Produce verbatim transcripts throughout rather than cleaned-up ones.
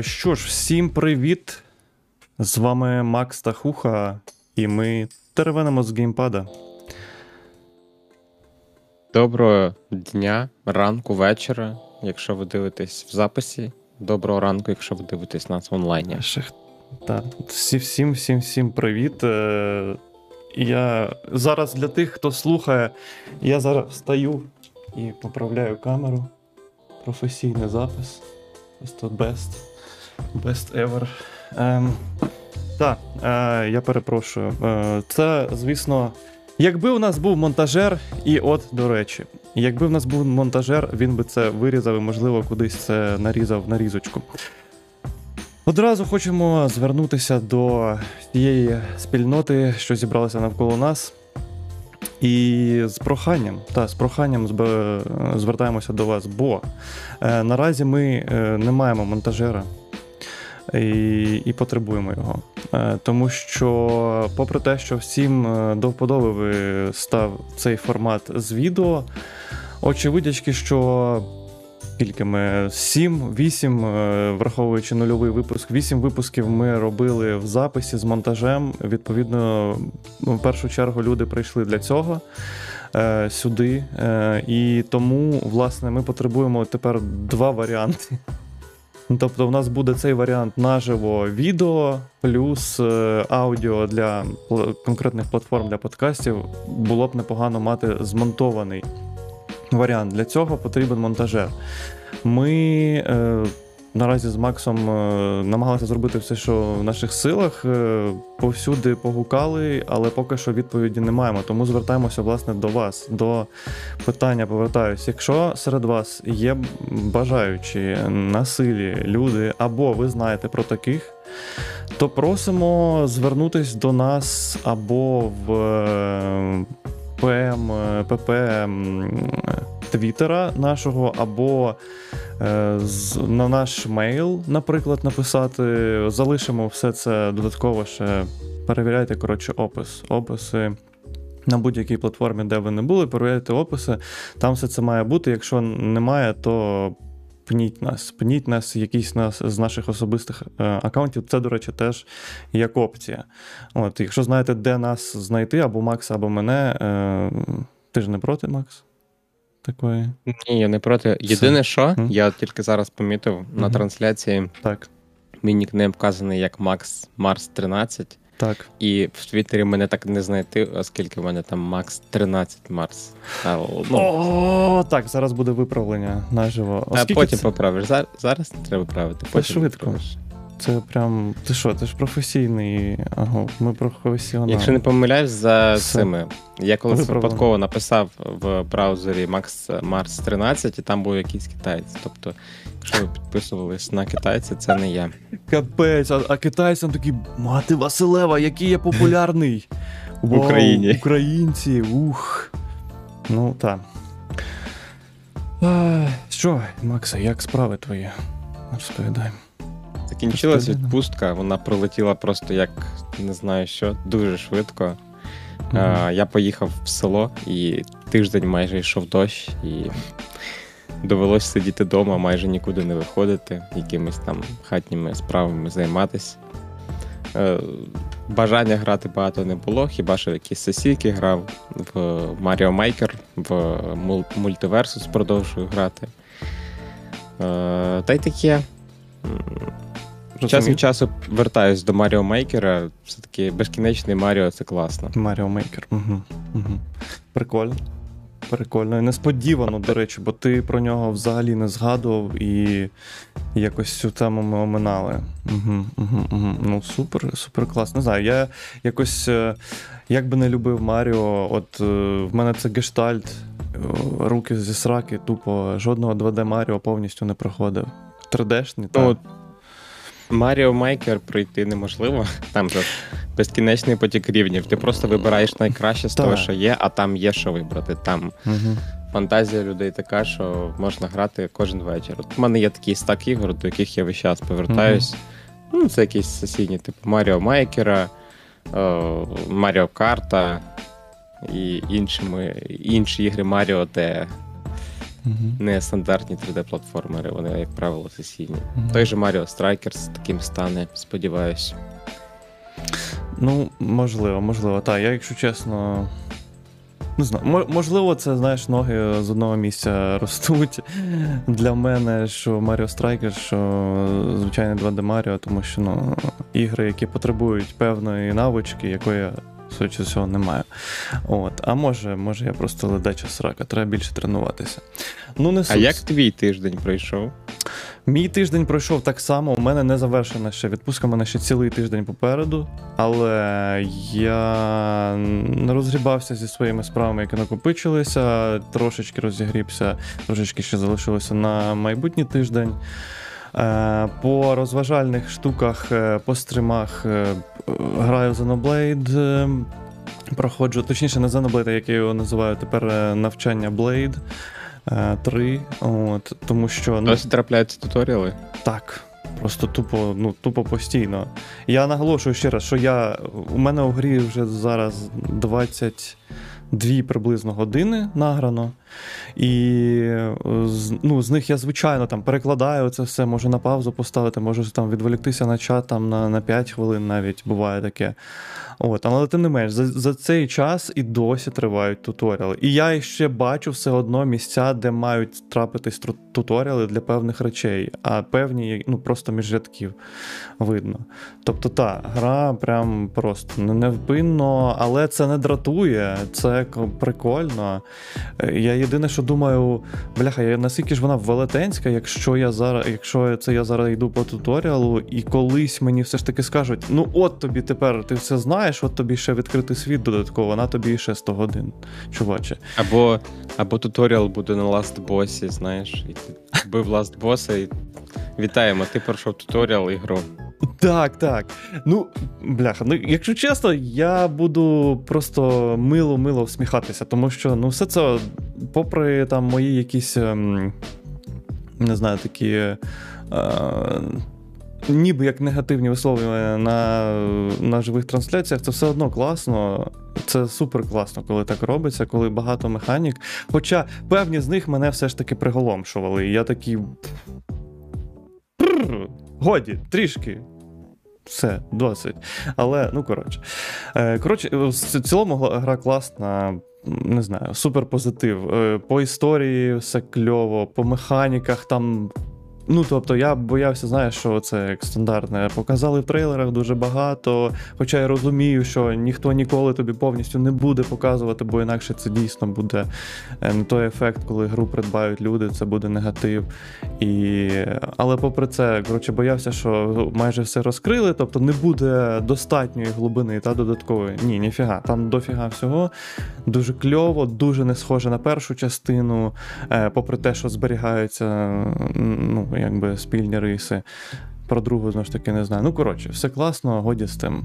Що ж, всім привіт! З вами Макс та Хуха, і ми теревенемо з геймпада. Доброго дня, ранку, вечора, якщо ви дивитесь в записі. Доброго ранку, якщо ви дивитесь нас в онлайні. Так, всім-всім-всім-всім привіт. Я зараз для тих, хто слухає, я зараз встаю і поправляю камеру. Професійний запис. Ось тут best. Best ever. Ем, так, е, я перепрошую. Е, це, звісно, якби у нас був монтажер, і от, до речі, якби в нас був монтажер, він би це вирізав і, можливо, кудись це нарізав нарізочку. Одразу хочемо звернутися до тієї спільноти, що зібралася навколо нас. І з проханням, та, з проханням звертаємося до вас, бо е, наразі ми е, не маємо монтажера і, і потребуємо його. Е, тому що, попри те, що всім до вподоби став цей формат з відео, очевидячки, що скільки ми? сім, вісім, враховуючи нульовий випуск, вісім випусків ми робили в записі з монтажем. Відповідно, в першу чергу люди прийшли для цього е, сюди. Е, і тому, власне, ми потребуємо тепер два варіанти. Тобто в нас буде цей варіант наживо відео, плюс е, аудіо для конкретних платформ для подкастів. Було б непогано мати змонтований варіант. Для цього потрібен монтажер. Ми е, наразі з Максом е, намагалися зробити все, що в наших силах, е, повсюди погукали, але поки що відповіді не маємо, тому звертаємося, власне, до вас, до питання повертаюсь. Якщо серед вас є бажаючі, на силі люди, або ви знаєте про таких, то просимо звернутись до нас або в е, ПМ, ПП Твіттера нашого, або е, з, на наш мейл, наприклад, написати. Залишимо все це додатково ще. Перевіряйте, коротше, опис. Описи на будь-якій платформі, де ви не були, перевіряйте описи. Там все це має бути. Якщо немає, то пніть нас. Пніть нас, якийсь нас з наших особистих е, акаунтів. Це, до речі, теж як опція. От, якщо знаєте, де нас знайти, або Макса, або мене, е, ти ж не проти, Макс? Такої? Ні, я не проти. Єдине, що mm? я тільки зараз помітив mm-hmm. на трансляції, так. Мій нікнейм вказаний як Макс Марс тринадцять. Так. І в Твіттері мене так не знайти, оскільки в мене там Макс тринадцять Марс. А, ну. О, так, зараз буде виправлення наживо. Оскільки а потім це... поправиш. Зараз, зараз не треба правити. Це швидко. Поправиш. Це прям... Ти що, ти ж професійний. Ага, ми професіонали. Якщо не помиляюсь, за Все. цими. Я колись випадково написав в браузері Max Mars тринадцять, і там був якийсь китаєць. Тобто, якщо ви підписувались на китайця, це не я. Капець, а, а китайцям такий, мати Василева, який я популярний. В Україні. Українці, ух. Ну, так. Що, Макса, як справи твої? Розповідай. Закінчилась відпустка, вона пролетіла просто як, не знаю що, дуже швидко. Mm-hmm. Е, я поїхав в село, і тиждень майже йшов дощ, і довелося сидіти вдома, майже нікуди не виходити, якимись там хатніми справами займатися. Е, бажання грати багато не було, хіба що в якісь сесійки грав, в Mario Maker, в MultiVersus продовжую грати. Е, та й таке. Час від часу вертаюсь до Маріо Мейкера. Все-таки безкінечний Маріо — це класно. Маріо Мейкер. Угу. Угу. Прикольно. Прикольно. І несподівано, до речі, бо ти про нього взагалі не згадував і якось цю тему ми оминали. Угу. Угу. Угу. Ну, супер, супер класно. Не знаю, я якось, як би не любив Маріо, от в мене це гештальт, руки зі сраки, тупо жодного два де Маріо повністю не проходив. три де-шні, так. Mario Maker пройти неможливо. Там же безкінечний потік рівнів. Ти просто вибираєш найкраще з того, що є, а там є що вибрати. Там угу. фантазія людей така, що можна грати кожен вечір. От у мене є такий стак ігор, до яких я весь час повертаюсь. Угу. Ну, це якісь сусідні, типу Mario Maker, Mario Kart і іншими, інші ігри Mario, де Mm-hmm. Не стандартні три-ді платформери, вони, як правило, сесійні. Mm-hmm. Той же Mario Strikers таким стане, сподіваюся. Ну, можливо, можливо. Та, я, якщо чесно, не знаю. Можливо, це, знаєш, ноги з одного місця ростуть. Для мене, що Mario Strikers, що звичайний два-ді Mario, тому що, ну, ігри, які потребують певної навички, якої я судячи з цього не маю. От. А може, може я просто ледача срака, треба більше тренуватися. Ну, не суть. А як твій тиждень пройшов? Мій тиждень пройшов так само, у мене не завершена ще відпустка, у мене ще цілий тиждень попереду, але я не розгрібався зі своїми справами, які накопичилися, трошечки розігрівся, трошечки ще залишилося на майбутній тиждень. По розважальних штуках, по стримах граю в Xenoblade, проходжу, точніше не Xenoblade, а як я його називаю тепер, навчання Blade три, от, тому що... Тобто ну, трапляються туторіали? Так, просто тупо, ну, тупо постійно. Я наголошую ще раз, що я, у мене у грі вже зараз двадцять дві приблизно години награно, і ну, з них я, звичайно, там перекладаю це все, можу на паузу поставити, можу там відволіктися на чат там, на, на п'ять хвилин навіть, буває таке. От, але тим не менш, за, за цей час і досі тривають туторіали. І я ще бачу все одно місця, де мають трапитись туторіали для певних речей, а певні, ну, просто між рядків видно. Тобто та, гра прям просто невпинно, але це не дратує, це прикольно. Я єдине, що думаю, бляха, я, наскільки ж вона велетенська, якщо я зараз, якщо це я зараз йду по туторіалу, і колись мені все ж таки скажуть, ну от тобі тепер, ти все знаєш, от тобі ще відкритий світ додатково, на тобі ще сто годин, чуваче. Або, або туторіал буде на ластбосі, знаєш, і ти бив ластбоса, і вітаємо, ти пройшов туторіал і гру. Так, так. Ну, бляха, ну, якщо чесно, я буду просто мило-мило всміхатися, тому що, ну, все це, попри там мої якісь, не знаю, такі, е, ніби як негативні висловлювання на, на живих трансляціях, це все одно класно. Це супер класно, коли так робиться, коли багато механік. Хоча певні з них мене все ж таки приголомшували. І я такий... Годі, трішки. Все, досить. Але, ну, коротше. Коротше, в цілому гра класна, не знаю, супер позитив. По історії все кльово, по механіках там... Ну, тобто, я боявся, знаєш, що це як стандартне. Показали в трейлерах дуже багато, хоча я розумію, що ніхто ніколи тобі повністю не буде показувати, бо інакше це дійсно буде не той ефект, коли гру придбають люди, це буде негатив. І... Але попри це, коротше, боявся, що майже все розкрили, тобто не буде достатньої глибини та додаткової. Ні, ніфіга, там дофіга всього. Дуже кльово, дуже не схоже на першу частину, попри те, що зберігаються, ну, якби спільні риси. Про другу, знову ж таки, не знаю. Ну, коротше, все класно, годі з тим.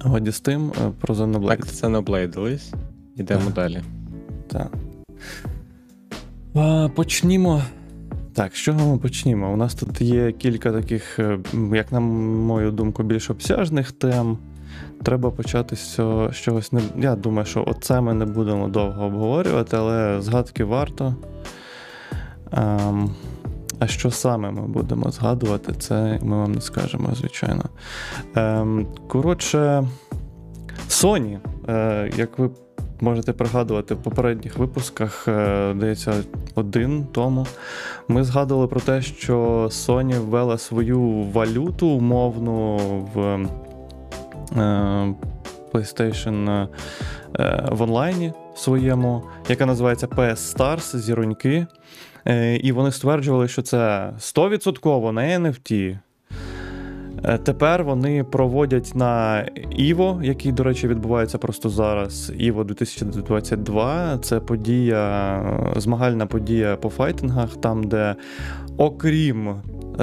Годі з тим, про Xenoblade. Так, Xenoblade-лись. Ідемо далі. Так. А, почнімо. Так, з чого ми почнімо? У нас тут є кілька таких, як на мою думку, більш обсяжних тем. Треба почати з чогось. Не... Я думаю, що оце ми не будемо довго обговорювати, але згадки варто. Ам... А що саме ми будемо згадувати, це ми вам не скажемо, звичайно. Ем, коротше, Sony, е, як ви можете пригадувати в попередніх випусках, е, здається, один тому, ми згадували про те, що Sony ввела свою валюту умовну в е, PlayStation е, в онлайні своєму, яка називається пі ес Stars, зіроньки. І вони стверджували, що це сто відсотків на ен еф ті. Тепер вони проводять на і ві о, який, до речі, відбувається просто зараз. і ві о двадцять двадцять два. Це подія, змагальна подія по файтингах, там, де окрім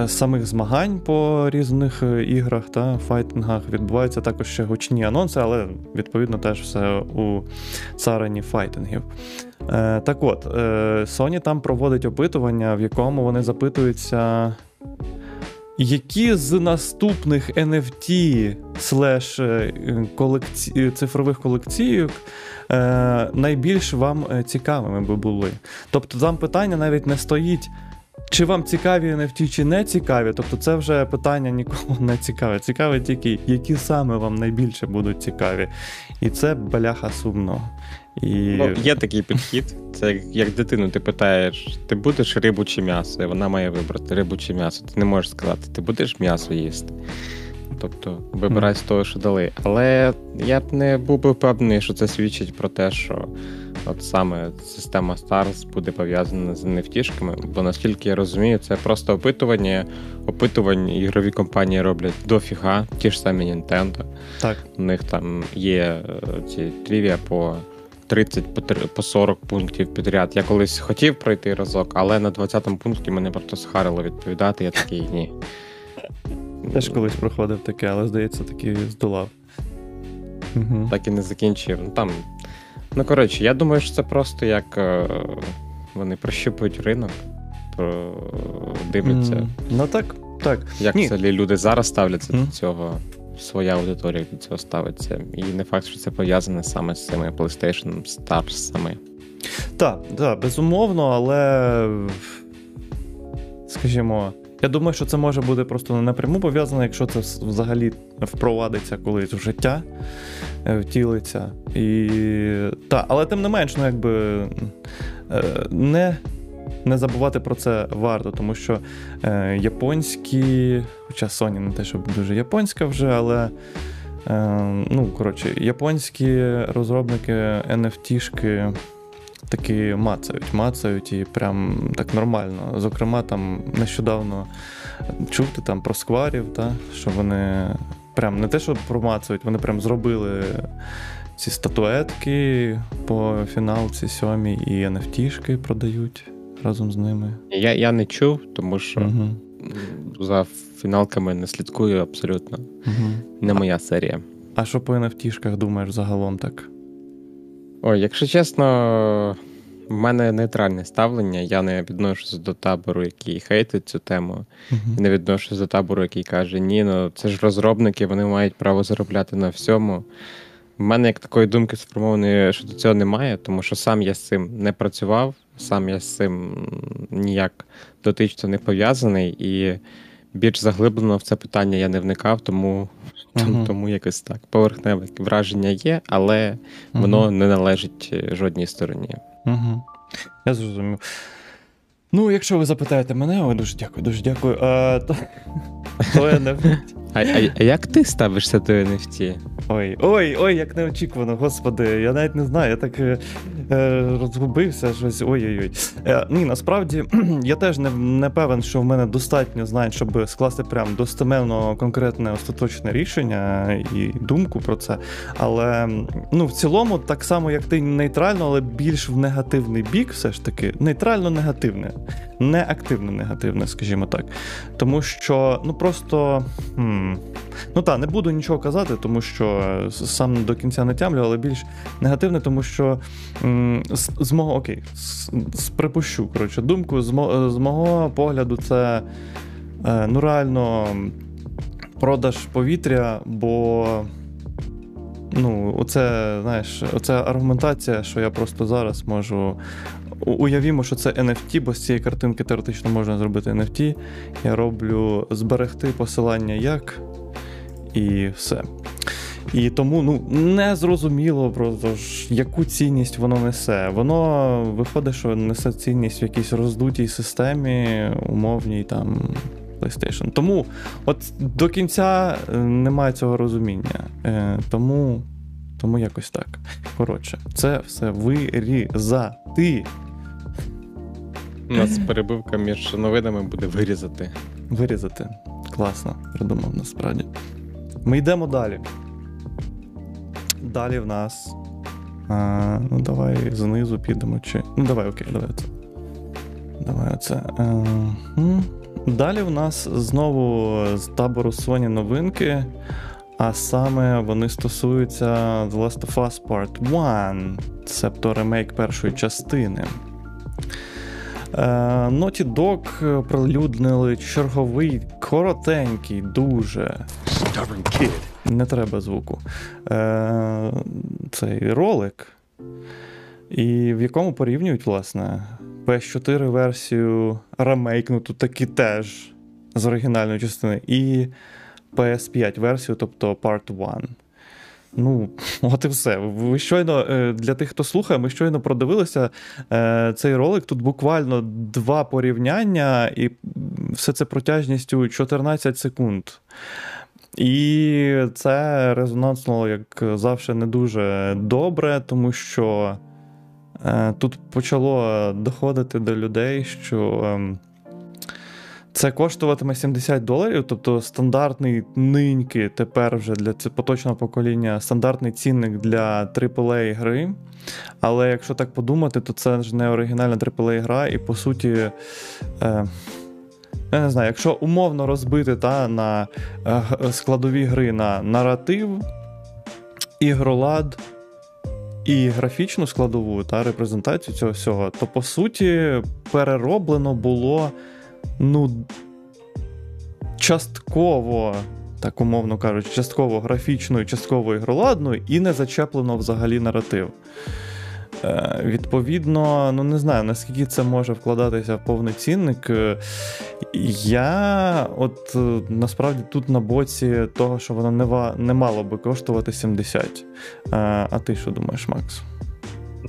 самих змагань по різних іграх та файтингах відбуваються також ще гучні анонси, але, відповідно, теж все у царині файтингів. Так от, Sony там проводить опитування, в якому вони запитуються, Які з наступних ен еф ті слеш колекці... цифрових колекційок е... найбільш вам цікавими би були? Тобто там питання навіть не стоїть, чи вам цікаві ен еф ті, чи не цікаві. Тобто це вже питання нікого не цікаве. Цікаве тільки, які саме вам найбільше будуть цікаві. І це, бляха, сумно. І... Ну, є такий підхід. Це як дитину ти питаєш, ти будеш рибу чи м'ясо? І вона має вибрати рибу чи м'ясо. Ти не можеш сказати, ти будеш м'ясо їсти. Тобто, вибирай mm. з того, що дали. Але я б не був би впевнений, що це свідчить про те, що от саме система Stars буде пов'язана з ен еф ті-шками, бо наскільки я розумію, це просто опитування. Опитування ігрові компанії роблять дофіга, ті ж самі Nintendo. Так. У них там є ці трівія по тридцять, по сорок пунктів підряд. Я колись хотів пройти разок, але на двадцятому пункті мене просто схарило відповідати, я такий, ні. Я ж колись проходив таке, але, здається, таки здолав. Угу. Так і не закінчив. Ну, там... ну, коротше, я думаю, що це просто як е, вони прощупують ринок, про... дивляться. Mm. Ну так, так. Як ні. Це люди зараз ставляться mm. до цього, своя аудиторія до цього ставиться. І не факт, що це пов'язане саме з цими PlayStation Stars. Так, так, безумовно, але, скажімо, я думаю, що це може бути просто напряму пов'язано, якщо це взагалі впровадиться колись в життя, втілиться. І... Та, але тим не менш, ну, якби, не, не забувати про це варто, тому що е, японські, хоча Sony не те, що дуже японська вже, але е, ну, коротше, японські розробники ен еф ті-шки такі мацають, мацають і прям так нормально. Зокрема, там нещодавно чув ти там про скварів, та? Що вони прям не те, що промацають, вони прям зробили ці статуетки по фіналці сьомій і ен еф ті-шки продають разом з ними. Я, я не чув, тому що угу. за фіналками не слідкую абсолютно. Угу. Не моя серія. А що по ен еф ті-шках думаєш загалом так? Ой, якщо чесно, в мене нейтральне ставлення. Я не відношуся до табору, який хейтить цю тему. Uh-huh. Не відношуся до табору, який каже, ні, ну це ж розробники, вони мають право заробляти на всьому. В мене як такої думки сформованої, що до цього немає, тому що сам я з цим не працював, сам я з цим ніяк дотично не пов'язаний, і більш заглиблено в це питання я не вникав, тому... Uh-huh. Тому якось так. Поверхневе враження є, але uh-huh. воно не належить жодній стороні. Uh-huh. Я зрозумів. Ну, якщо ви запитаєте мене, ой, дуже дякую, дуже дякую. А, то... то ен еф ті. А, а, а як ти ставишся до ен еф ті? Ой, ой, ой, як неочікувано, господи, я навіть не знаю, я так е, розгубився, щось, ой-ой-ой. Е, ні, насправді, я теж не, не певен, що в мене достатньо знань, щоб скласти прям достеменно конкретне остаточне рішення і думку про це, але, ну, в цілому, так само, як ти, нейтрально, але більш в негативний бік, все ж таки, нейтрально-негативне, не активно-негативне, скажімо так, тому що, ну, просто... Ну так, не буду нічого казати, тому що сам до кінця не тямлю, але більш негативне, тому що м- з, з мого, окей, з, з, припущу, коротше, думку, з, мо, з мого погляду це, е, ну реально, продаж повітря, бо, ну, оце, знаєш, оце аргументація, що я просто зараз можу... Уявімо, що це ен еф ті, бо з цієї картинки теоретично можна зробити ен еф ті. Я роблю зберегти посилання як і все. І тому, ну, не зрозуміло просто, яку цінність воно несе. Воно виходить, що несе цінність в якійсь роздутій системі, умовній там PlayStation. Тому от до кінця немає цього розуміння. Е, тому, тому якось так. Коротше, це все вирізати. У нас перебивка між новинами буде вирізати. Вирізати. Класно. Придумав насправді. Ми йдемо далі. Далі в нас... А, ну, давай знизу підемо чи... Ну, давай, окей, давай оце. Давай оце. А, далі в нас знову з табору Sony новинки. А саме вони стосуються The Last of Us Part один. Себто ремейк першої частини. Naughty Dog прилюднили черговий коротенький, дуже не треба звуку цей ролик, і в якому порівнюють, власне, пі ес чотири версію ремейкнуту, таки теж з оригінальної частини, і пі ес п'ять версію, тобто Part один. Ну, от і все. Ви щойно, для тих, хто слухає, ми щойно продивилися цей ролик. Тут буквально два порівняння, і все це протяжністю чотирнадцять секунд. І це резонанснуло, як завжди, не дуже добре, тому що тут почало доходити до людей, що це коштуватиме сімдесят доларів, тобто стандартний ниньки тепер вже для поточного покоління, стандартний цінник для трипл ей гри. Але якщо так подумати, то це ж не оригінальна трипл ей гра, і по суті, е, я не знаю, якщо умовно розбити та, на е, складові гри на наратив, ігролад і графічну складову та репрезентацію цього всього, то по суті перероблено було, ну, частково, так умовно кажучи, частково графічною, частково ігроладною, і не зачеплено взагалі наратив. Е, відповідно, ну не знаю, наскільки це може вкладатися в повний цінник. Я от насправді тут на боці того, що воно не, ва, не мало би коштувати сімдесят. Е, а ти що думаєш, Макс?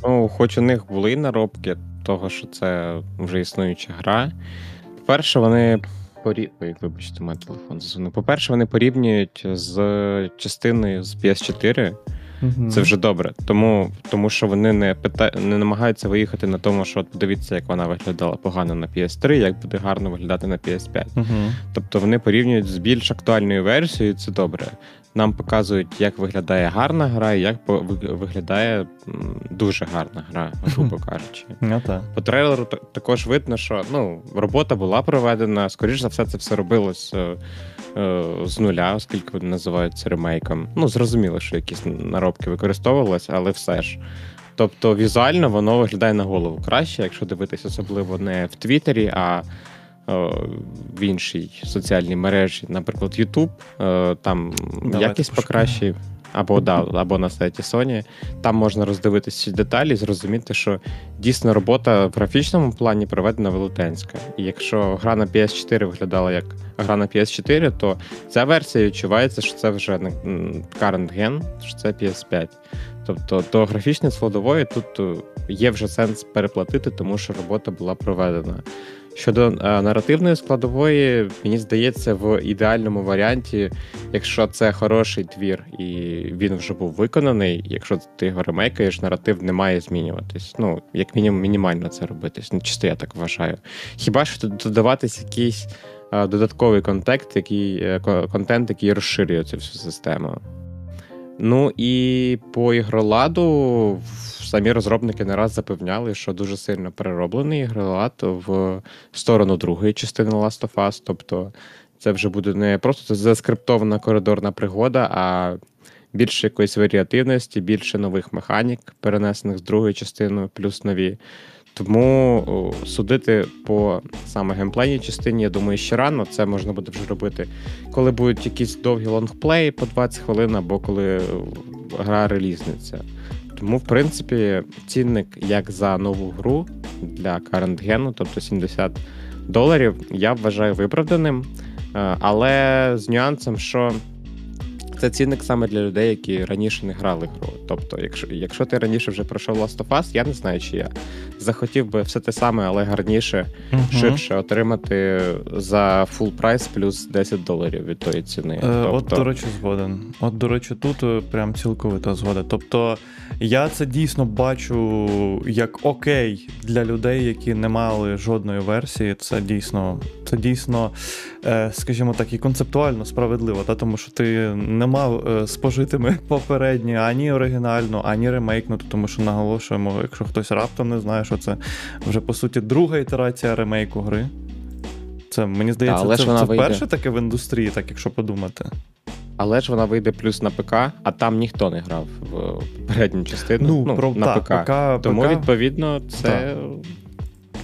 Ну, хоч у них були наробки того, що це вже існуюча гра. По-перше, вони порі... Ой, вибачте, мій телефон засунув. По-перше, вони порівнюють з частиною з пі ес чотири. Угу. Це вже добре. Тому, тому що вони не, пита... не намагаються виїхати на тому, що от подивіться, як вона виглядала погано на пі ес три, як буде гарно виглядати на пі ес п'ять. Угу. Тобто вони порівнюють з більш актуальною версією, це добре. Нам показують, як виглядає гарна гра і як виглядає дуже гарна гра, грубо кажучи. По трейлеру також видно, що, ну, робота була проведена, скоріш за все, це все робилось е, з нуля, оскільки вони називають це ремейком. Ну, зрозуміло, що якісь наробки використовувалися, але все ж. Тобто візуально воно виглядає на голову краще, якщо дивитися особливо не в Твіттері, а в іншій соціальній мережі, наприклад, YouTube, там Давайте якість покращує, або, да, або на сайті Sony. Там можна роздивитися ці деталі і зрозуміти, що дійсно робота в графічному плані проведена велетенська. І якщо гра на пі ес чотири виглядала як гра на пі ес чотири, то ця версія відчувається, що це вже current gen, що це пі ес п'ять. Тобто до графічної складової тут є вже сенс переплатити, тому що робота була проведена. Щодо а, наративної складової, мені здається, в ідеальному варіанті, якщо це хороший твір і він вже був виконаний, якщо ти його ремейкаєш, наратив не має змінюватись. Ну, як мінімум, мінімально це робитись. Ну, чисто я так вважаю. Хіба що додаватись якийсь а, додатковий контент, який, а, контент, який розширює цю всю систему. Ну і по ігроладу самі розробники не раз запевняли, що дуже сильно перероблений ігролад в сторону другої частини Last of Us. Тобто це вже буде не просто заскриптована коридорна пригода, а більше якоїсь варіативності, більше нових механік, перенесених з другої частини, плюс нові. Тому судити по саме геймплейній частині, я думаю, ще рано. Це можна буде вже робити, коли будуть якісь довгі лонгплеї по двадцять хвилин, або коли гра релізниться. Тому, в принципі, цінник як за нову гру для current gen, тобто сімдесят доларів, я вважаю виправданим, але з нюансом, що це цінник саме для людей, які раніше не грали гру. Тобто, якщо, якщо ти раніше вже пройшов Last of Us, я не знаю, чи я захотів би все те саме, але гарніше, uh-huh. ширше отримати за full прайс плюс десять доларів від тої ціни. Е, тобто... От, до речі, згоден. От, до речі, тут прям цілковита згода. Тобто, я це дійсно бачу як окей для людей, які не мали жодної версії. Це дійсно, це дійсно, скажімо так, і концептуально справедливо, та? Тому що ти не мав спожитими попередні ані оригінальну, ані ремейкнуту, тому що наголошуємо, якщо хтось раптом не знає, що це вже, по суті, друга ітерація ремейку гри. Це, мені здається, да, це, це перше таке в індустрії, так якщо подумати. Але ж вона вийде плюс на ПК, а там ніхто не грав в попередню частину, ну, ну, про, на та, ПК. ПК. Тому, ПК, відповідно, це... Та.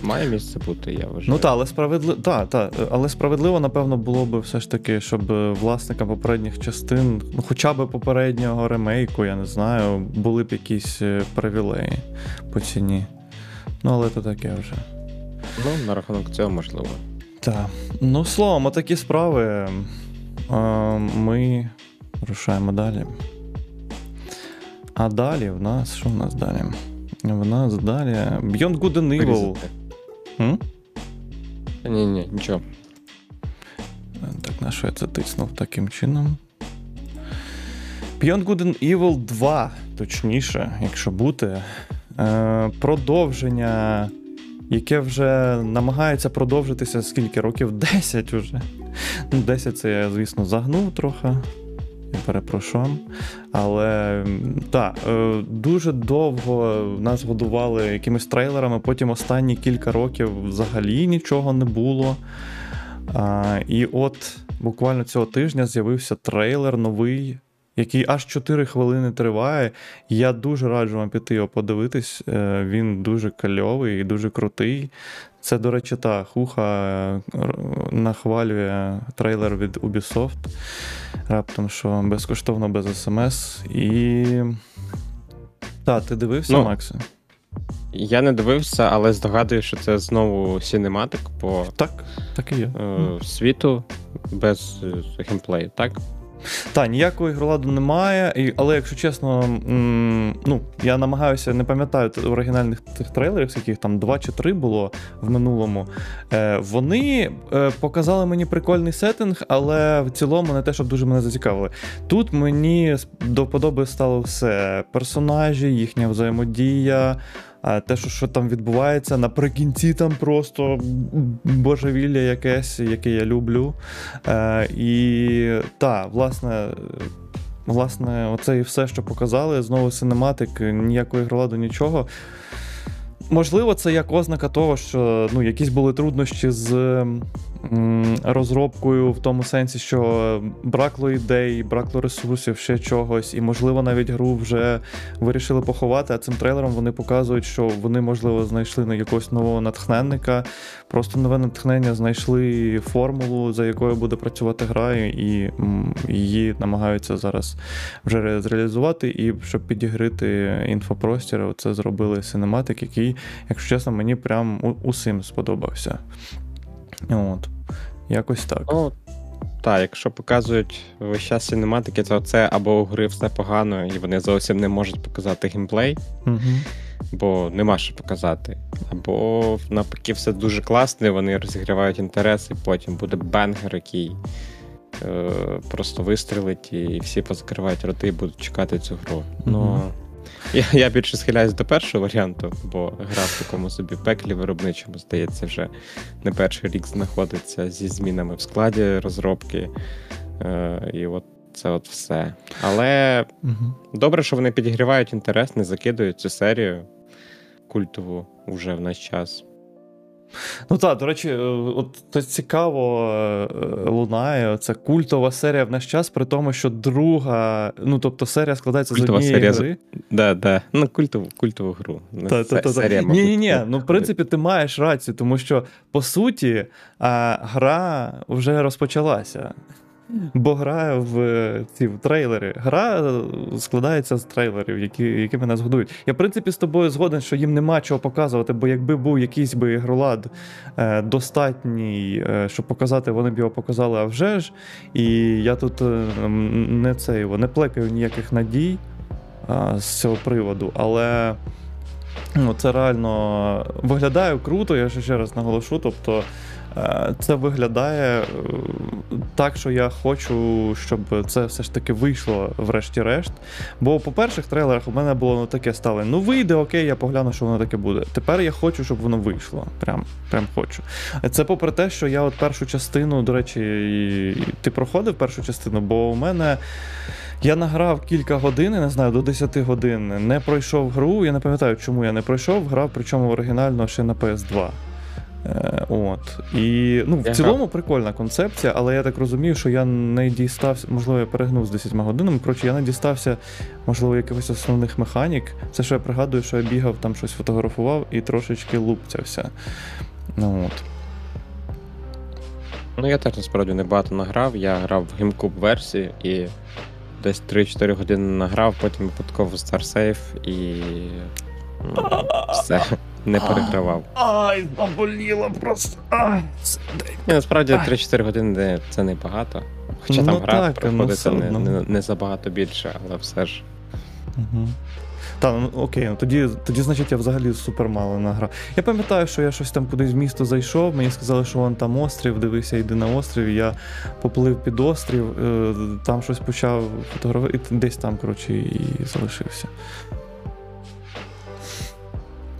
має місце бути, я вважаю. Ну так, але справедливо, та, та, але справедливо, напевно, було б все ж таки, щоб власникам попередніх частин, ну хоча б попереднього ремейку, я не знаю, були б якісь привілеї по ціні. Ну, але то таке вже. Ну, на рахунок цього можливо. Так. Ну, словом, отакі справи. Ми рушаємо далі. А далі в нас, що в нас далі? В нас далі Beyond Good and Evil. Ні-ні, нічого. Так, на що я це тиснув таким чином? Beyond Good and Evil два, точніше, якщо бути. Е, продовження, яке вже намагається продовжитися скільки років? десять уже. Ну, десять це я, звісно, загнув трохи. Перепрошую. Але, так, дуже довго нас годували якимись трейлерами, потім останні кілька років взагалі нічого не було. І от буквально цього тижня з'явився трейлер новий, який аж чотири хвилини триває. Я дуже раджу вам піти його подивитись. Він дуже кльовий і дуже крутий. Це, до речі, та Хуха нахвалює трейлер від Ubisoft. Раптом, що безкоштовно, без смс. І... Та, ти дивився, ну, Макс? Я не дивився, але здогадую, що це знову синематик по так, так і є. Світу без геймплею, так? Та, ніякого ігроладу немає, але, якщо чесно, м- ну, я намагаюся, не пам'ятаю оригінальних тих трейлерів, яких там два чи три було в минулому, е- вони е- показали мені прикольний сеттинг, але в цілому не те, щоб дуже мене зацікавили. Тут мені до подоби стало все. Персонажі, їхня взаємодія, те, що, що там відбувається, наприкінці там просто божевілля якесь, яке я люблю. Е, і та, власне, власне, оце і все, що показали. Знову синематик, ніякої гроладу, нічого. Можливо, це як ознака того, що, ну, якісь були труднощі з м, розробкою в тому сенсі, що бракло ідей, бракло ресурсів, ще чогось, і, можливо, навіть гру вже вирішили поховати, а цим трейлером вони показують, що вони, можливо, знайшли якогось нового натхненника, просто нове натхнення, знайшли формулу, за якою буде працювати гра, і м, її намагаються зараз вже зреалізувати, і щоб підігрити інфопростір, це зробили синематик, який, якщо чесно, мені прям усім сподобався. От. Якось так. Ну, так, якщо показують весь час синематики, то це або у гри все погано, і вони зовсім не можуть показати геймплей, угу. бо нема що показати. Або, навпаки, все дуже класне, вони розігрівають інтерес, і потім буде бенгер, який е- просто вистрілить, і всі позакривають роти і будуть чекати цю гру. Ну... Угу. Я, я більше схиляюсь до першого варіанту, бо гра в такому собі пеклі виробничому, здається, вже не перший рік знаходиться зі змінами в складі розробки. Е, і от це от все. Але угу. добре, що вони підігрівають інтерес, не закидують цю серію культову уже в наш час. Ну так, до речі, от це цікаво лунає, це культова серія в наш час, при тому, що друга, ну тобто серія складається культова з однієї серія гри. Да, да. Ну, культову, культову гру. Та, та, та, серія, та. Мабуть, ні, ні, ні, ну в принципі ти маєш рацію, тому що по суті а, гра вже розпочалася. Бо гра в ці в трейлери. Гра складається з трейлерів, які, якими нас годують. Я, в принципі, з тобою згоден, що їм нема чого показувати, бо якби був якийсь би ігролад е, достатній, е, щоб показати, вони б його показали, а вже ж. І я тут е, не це його, не плекаю ніяких надій е, з цього приводу, але ну, це реально виглядає круто, я ще раз наголошу, тобто це виглядає так, що я хочу, щоб це все ж таки вийшло врешті-решт. Бо по перших трейлерах у мене було ну, таке стало, ну вийде, окей, я погляну, що воно таке буде. Тепер я хочу, щоб воно вийшло. Прям, прям хочу. Це попри те, що я от першу частину, до речі, ти проходив першу частину, бо у мене... Я награв кілька годин, не знаю, до десяти годин, не пройшов гру, я не пам'ятаю, чому я не пройшов, грав, причому оригінально ще на пі ес два. От. І, ну, в цілому прикольна концепція, але я так розумію, що я не дістався, можливо, я перегнув з десятьма годинами, коротше, я не дістався, можливо, якихось основних механік. Це, що я пригадую, що я бігав, там щось фотографував і трошечки лупцявся. Ну, от. Ну, я теж, насправді, небагато награв. Я грав в GameCube-версії і десь три-чотири години награв, потім випадково StarSafe і... Ну, все. Не перегравав. Ай, заболіло просто. Ай, не, насправді три-чотири години це не багато. Хоча ну, там гра так, проходиться ну, не, не, не забагато більше, але все ж. Угу. Та, ну окей, ну, тоді, тоді, значить, я взагалі супер мало награв. Я пам'ятаю, що я щось там кудись в місто зайшов, мені сказали, що вон там острів, дивися, йди на острів, я поплив під острів, там щось почав фотографувати, і десь там, коротше, і залишився.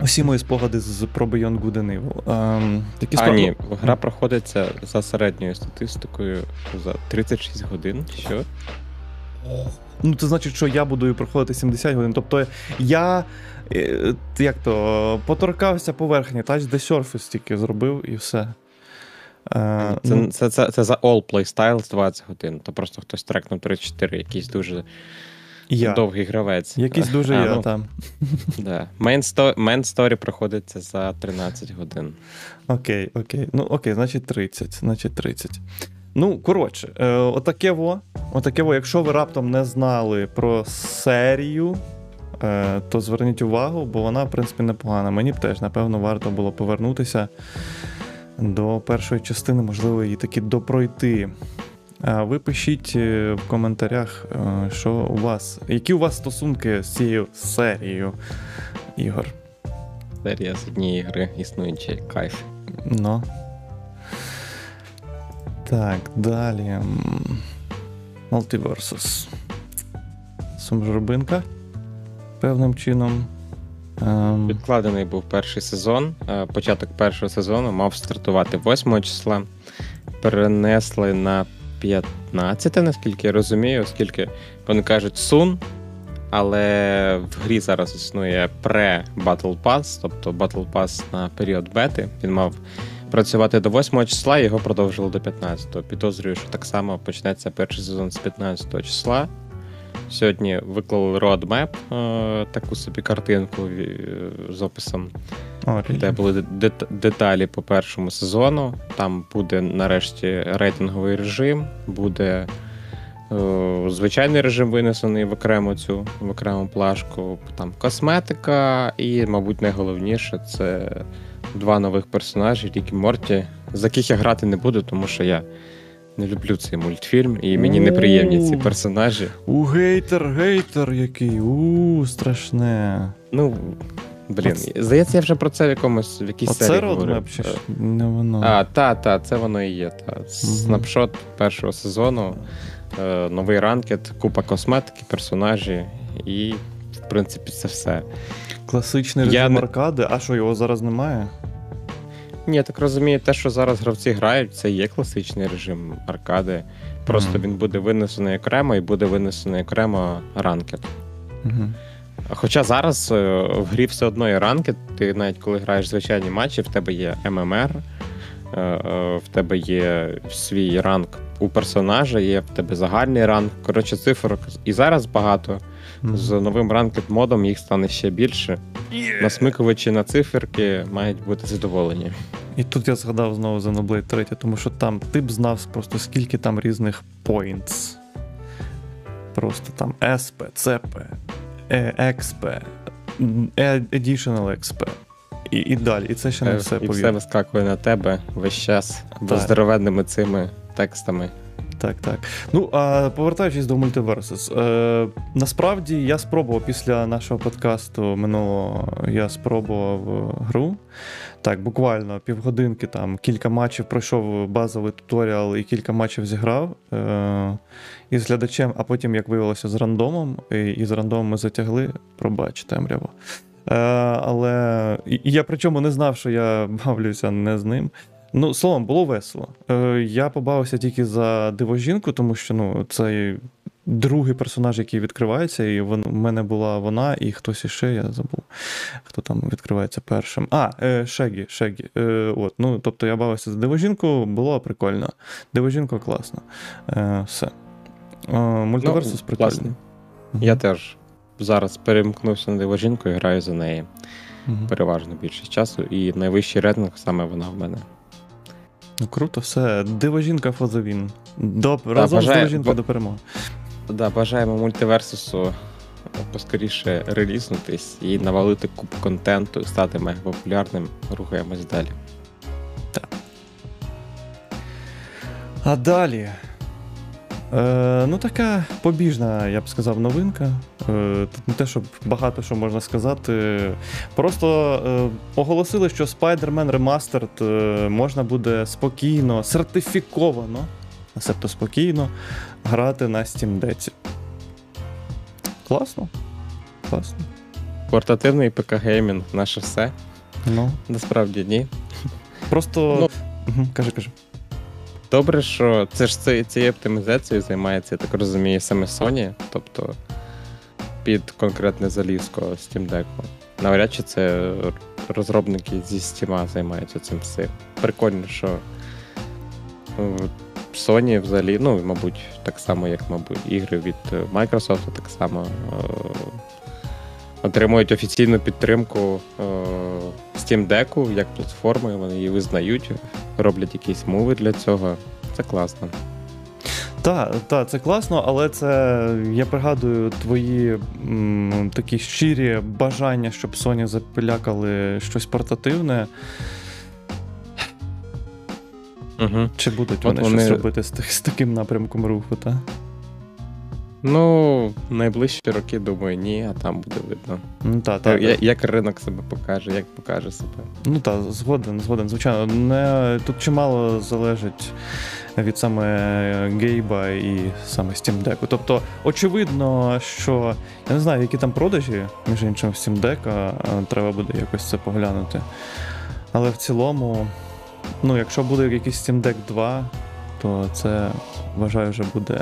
Усі мої спогади з про Beyond Good and Evil. Ем, такі спогади... А ні, гра проходиться за середньою статистикою за тридцять шість годин, що? Ну, це значить, що я буду проходити сімдесят годин. Тобто я, як то, поторкався поверхні, touch the surface тільки зробив і все. Е, це, ну... це, це, це за All Playstyles двадцять годин. То просто хтось трекнув тридцять чотири, якийсь дуже... Я. Довгий гравець. Якийсь дуже а, я ну, там. Да. Main story проходиться за тринадцять годин. Окей, окей. Ну, окей, значить тридцять. Значить тридцять. Ну, коротше, е, отаке во. Отаке во. Якщо ви раптом не знали про серію, е, то зверніть увагу, бо вона, в принципі, непогана. Мені б теж, напевно, варто було повернутися до першої частини, можливо, її таки допройти. Ви пишіть в коментарях, що у вас, які у вас стосунки з цією серією ігор. Серія з однієї гри, існуючий кайф. Ну. Так, далі. MultiVersus. Сумжорбинка, певним чином. Відкладений був перший сезон. Початок першого сезону мав стартувати восьмого числа. Перенесли на п'ятнадцяте, наскільки я розумію, оскільки вони кажуть сун, але в грі зараз існує pre-Battle Pass, тобто Battle Pass на період бети. Він мав працювати до восьмого числа, його продовжили до п'ятнадцятого. Підозрюю, що так само почнеться перший сезон з п'ятнадцятого числа. Сьогодні виклали roadmap, таку собі картинку з описом, okay, де були деталі по першому сезону. Там буде нарешті рейтинговий режим, буде о, звичайний режим винесений в окрему цю в окрему плашку. Там косметика і, мабуть, найголовніше це два нових персонажі Рік і Морті, за яких я грати не буду, тому що я не люблю цей мультфільм, і мені неприємні ці персонажі. У гейтер, гейтер який, у страшне. Ну, блін, Оце... здається, я вже про це в якомусь, в якійсь серії говорив. Оце не воно. А, та, та, це воно і є. Та. Снапшот першого сезону, новий ранкет, купа косметики, персонажі, і, в принципі, це все. Класичний режим я... аркади, а що, його зараз немає? Ні, я так розумію, те, що зараз гравці грають, це є класичний режим аркади. Просто mm. він буде винесений окремо і буде винесений окремо ранкет. Mm-hmm. Хоча зараз в грі все одно є ранкет, ти навіть коли граєш звичайні матчі, в тебе є ем ем ар, в тебе є свій ранг у персонажа, є в тебе загальний ранг. Коротше, цифрок і зараз багато. Mm-hmm. З новим ранкет-модом їх стане ще більше. Yeah. Насмикувачі на циферки мають бути задоволені. І тут я згадав знову Xenoblade три, тому що там ти б знав просто скільки там різних points. Просто там ес пі, це пі, ікс пі, Additional ікс пі. І, і далі. І це ще не все, повірю. І все вискакує на тебе весь час здоровенними цими текстами. Так, так. Ну, а повертаючись до MultiVersus, е, насправді я спробував після нашого подкасту минулого, я спробував гру. Так, буквально півгодинки, там, кілька матчів пройшов базовий туторіал і кілька матчів зіграв е, із глядачем, а потім, як виявилося, з рандомом, і, і з рандомом ми затягли, пробач, темряво. Е, але і, я причому не знав, що я бавлюся не з ним. Ну, словом, було весело. Е, я побавився тільки за дивожінку, тому що ну, це другий персонаж, який відкривається, і в мене була вона, і хтось іще, я забув, хто там відкривається першим. А, е, Шегі, Шегі. Е, от. Ну, тобто я бавився за дивожінку, було прикольно. Дивожінка класна. Е, все. Е, MultiVersus ну, прикольний. Угу. Я теж зараз перемкнувся на дивожінку і граю за неї. Угу. Переважно більшість часу. І найвищий рейтинг саме вона в мене. Ну, круто, все. Дивожінка Фазовін. До... Да, разом бажає... з дивожінкою до перемоги. Да, бажаємо MultiVersusу поскоріше релізнутись і навалити купу контенту, стати мега популярним. Рухаємось далі. Так. А далі. Е, ну, така побіжна, я б сказав, новинка. Е, тут не те, що багато що можна сказати. Просто е, оголосили, що Spider-Man Remastered е, можна буде спокійно, сертифіковано, себто спокійно, грати на Steam Deck. Класно. Класно. Портативний ПК-геймінг — наше все. Ну. Насправді, ні. Просто... Ну. Угу, кажи, кажи. Добре, що це ж цією оптимізацією займається, я так розумію, саме Sony, тобто під конкретне залізко Steam Deck. Навряд чи це розробники зі Steam займаються цим всім. Прикольно, що Sony взагалі, ну, мабуть, так само, як, мабуть, ігри від Microsoft, так само отримують офіційну підтримку Steam Deck'у як платформи, вони її визнають, роблять якісь мови для цього. Це класно. Так, та, це класно, але це, я пригадую, твої м, такі щирі бажання, щоб Sony запілякали щось портативне. Угу. Чи будуть вони, вони щось робити з, з таким напрямком руху, так? Ну, найближчі роки, думаю, ні, а там буде видно. Ну, та, та, як, та. як ринок себе покаже, як покаже себе. Ну так, згоден, згоден. Звичайно, не, тут чимало залежить від саме Гейба і саме Steam Deck. Тобто, очевидно, що, я не знаю, які там продажі, між іншим, в Steam Deck, треба буде якось це поглянути. Але в цілому, ну, якщо буде якийсь Steam Deck два, то це, вважаю, вже буде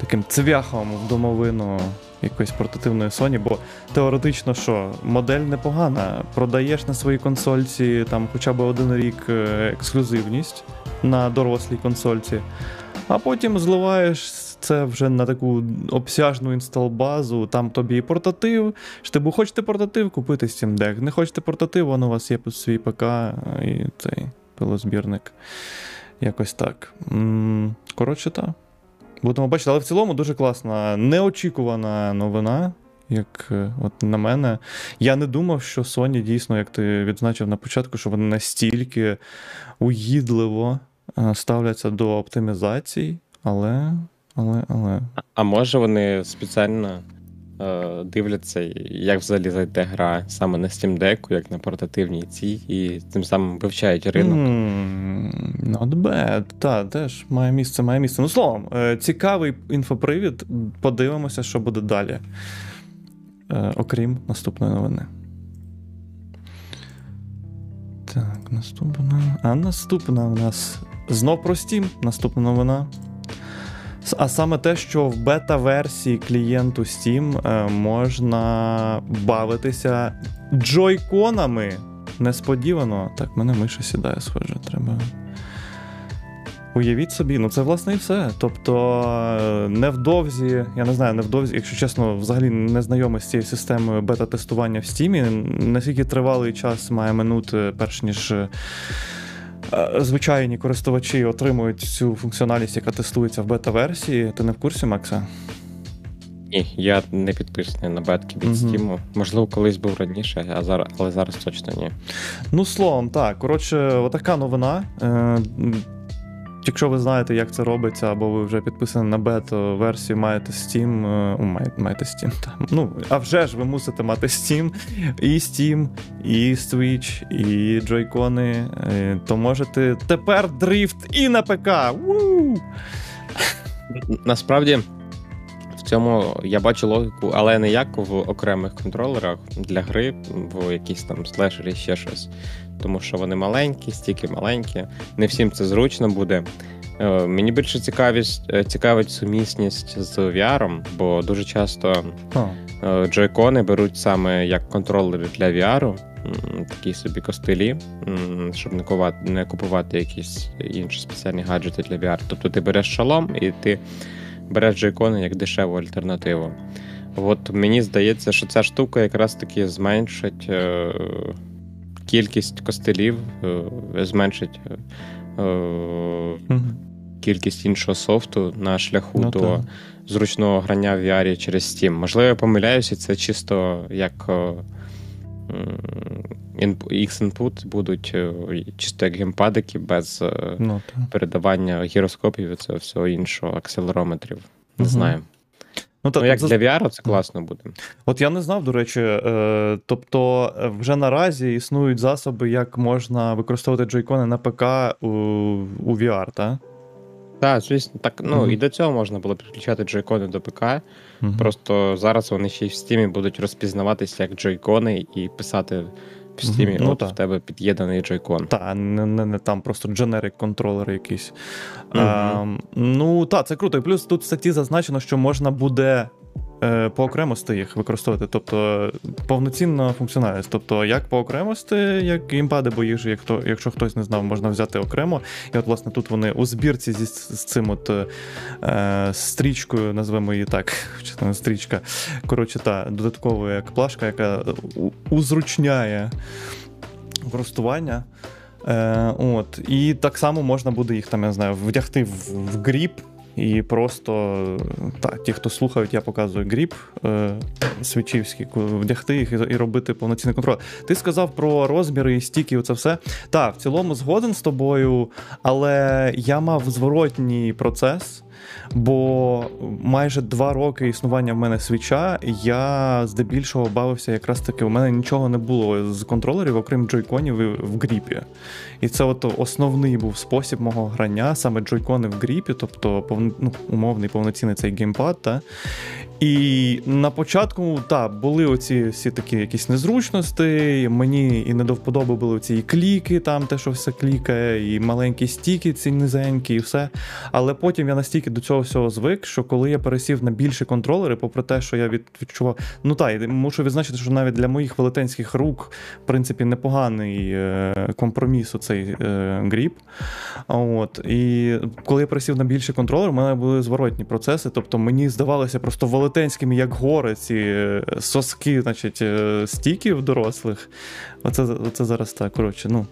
таким цвяхом в домовину якоїсь портативної Sony, бо теоретично що, модель непогана, продаєш на своїй консольці там хоча б один рік ексклюзивність на дорослій консольці, а потім зливаєш це вже на таку обсяжну інстал-базу, там тобі і портатив, штибу, хочете портатив, купити Steam Deck, не хочете портатив, воно у вас є під свій ПК і цей пилозбірник. Якось так. Коротше, так. Будемо бачити. Але в цілому дуже класна, неочікувана новина, як от на мене. Я не думав, що Sony дійсно, як ти відзначив на початку, що вони настільки уїдливо ставляться до оптимізацій, але... але, але. А може вони спеціально е- дивляться, як взагалі зайде гра саме на Steam Deck, як на портативній цій, і тим самим вивчають ринок? Mm. Not bad. Та, теж має місце, має місце. Ну, словом, цікавий інфопривід. Подивимося, що буде далі. Окрім наступної новини. Так, наступна. А наступна у нас знов про Steam. Наступна новина. А саме те, що в бета-версії клієнту Steam можна бавитися джойконами. Несподівано. Так, мене миша сідає, схоже, треба... Уявіть собі, ну це власне і все. Тобто невдовзі, я не знаю, невдовзі, якщо чесно, взагалі не знайомий з цією системою бета-тестування в Стімі, наскільки тривалий час має минути, перш ніж звичайні користувачі отримують цю функціоналість, яка тестується в бета-версії. Ти не в курсі, Макса? Ні, я не підписаний на бетки від Steam. Mm-hmm. Можливо, колись був раніше, а зараз, але зараз точно ні. Ну, словом, так. Коротше, отака новина. Якщо ви знаєте, як це робиться, або ви вже підписані на бета-версію, маєте Steam, о, має, маєте Steam, там. Ну, а вже ж ви мусите мати Steam, і Steam, і Switch, і Joy-Con, то можете тепер дрифт і на ПК! Уу! Насправді, в цьому я бачу логіку, але не як в окремих контролерах для гри, в якісь там слешері, ще щось. Тому що вони маленькі, стільки маленькі, не всім це зручно буде. Мені більше цікавість, цікавить сумісність з ві ар, бо дуже часто oh. джойкони беруть саме як контролери для ві ар, такі собі костилі, щоб не купувати, не купувати якісь інші спеціальні гаджети для ві ар. Тобто ти береш шолом і ти береш джойкони як дешеву альтернативу. От мені здається, що ця штука якраз таки зменшить кількість костилів, зменшить кількість іншого софту на шляху ну, до так. зручного грання в ві ар через Steam. Можливо, я помиляюся, це чисто як X-input будуть чисто як геймпадики без ну, передавання гіроскопів і цього всього іншого, акселерометрів. Не угу. знаю. Ну, та, ну, як для ві ар це класно буде. От я не знав, до речі. Е, тобто вже наразі існують засоби, як можна використовувати джойкони на ПК у, у ві ар, так? Так, звісно. Так, ну, mm-hmm. і до цього можна було підключати джойкони до ПК. Mm-hmm. Просто зараз вони ще й в Steam будуть розпізнаватися як джойкони і писати в Steam, mm-hmm. от ну, в тебе під'єднаний джойкон. Так, не, не, не там просто дженерик-контролер якийсь. Mm-hmm. Е, ну, так, це круто. І плюс тут в статті зазначено, що можна буде е, по окремості їх використовувати. Тобто, повноцінна функціональність. Тобто, як по окремості, як геймпади, бо їх же, як то, якщо хтось не знав, можна взяти окремо. І от, власне, тут вони у збірці зі, з цим от е, стрічкою, назвемо її так, чи там стрічка, коротше, та додаткова як плашка, яка узручняє користування. Е, от. І так само можна буде їх, там, я знаю, вдягти в, в гріб. І просто, так, ті, хто слухають, я показую гріб е, свічівський, вдягти їх і, і робити повноцінний контроль. Ти сказав про розміри і стіки, і оце все. Так, в цілому згоден з тобою, але я мав зворотній процес, бо майже два роки існування в мене свіча, я здебільшого бавився якраз таки, у мене нічого не було з контролерів, окрім джойконів в гріпі. І це от основний був спосіб мого грання, саме джойкони в гріпі, тобто повно, ну, умовний повноцінний цей геймпад. Та? І на початку, так, були оці всі такі якісь незручності, мені і не до вподоби були оці і кліки, там те, що все клікає, і маленькі стіки ці низенькі, і все. Але потім я настільки до цього всього звик, що коли я пересів на більші контролери, попри те, що я відчував... Ну так, я мушу відзначити, що навіть для моїх велетенських рук, в принципі, непоганий е- компроміс оцей е- гріп. От. І коли я пересів на більші контролери, в мене були зворотні процеси, тобто мені здавалося просто велетенськими, як гори, ці соски, значить, стіків дорослих. Оце, оце зараз так, коротше, ну...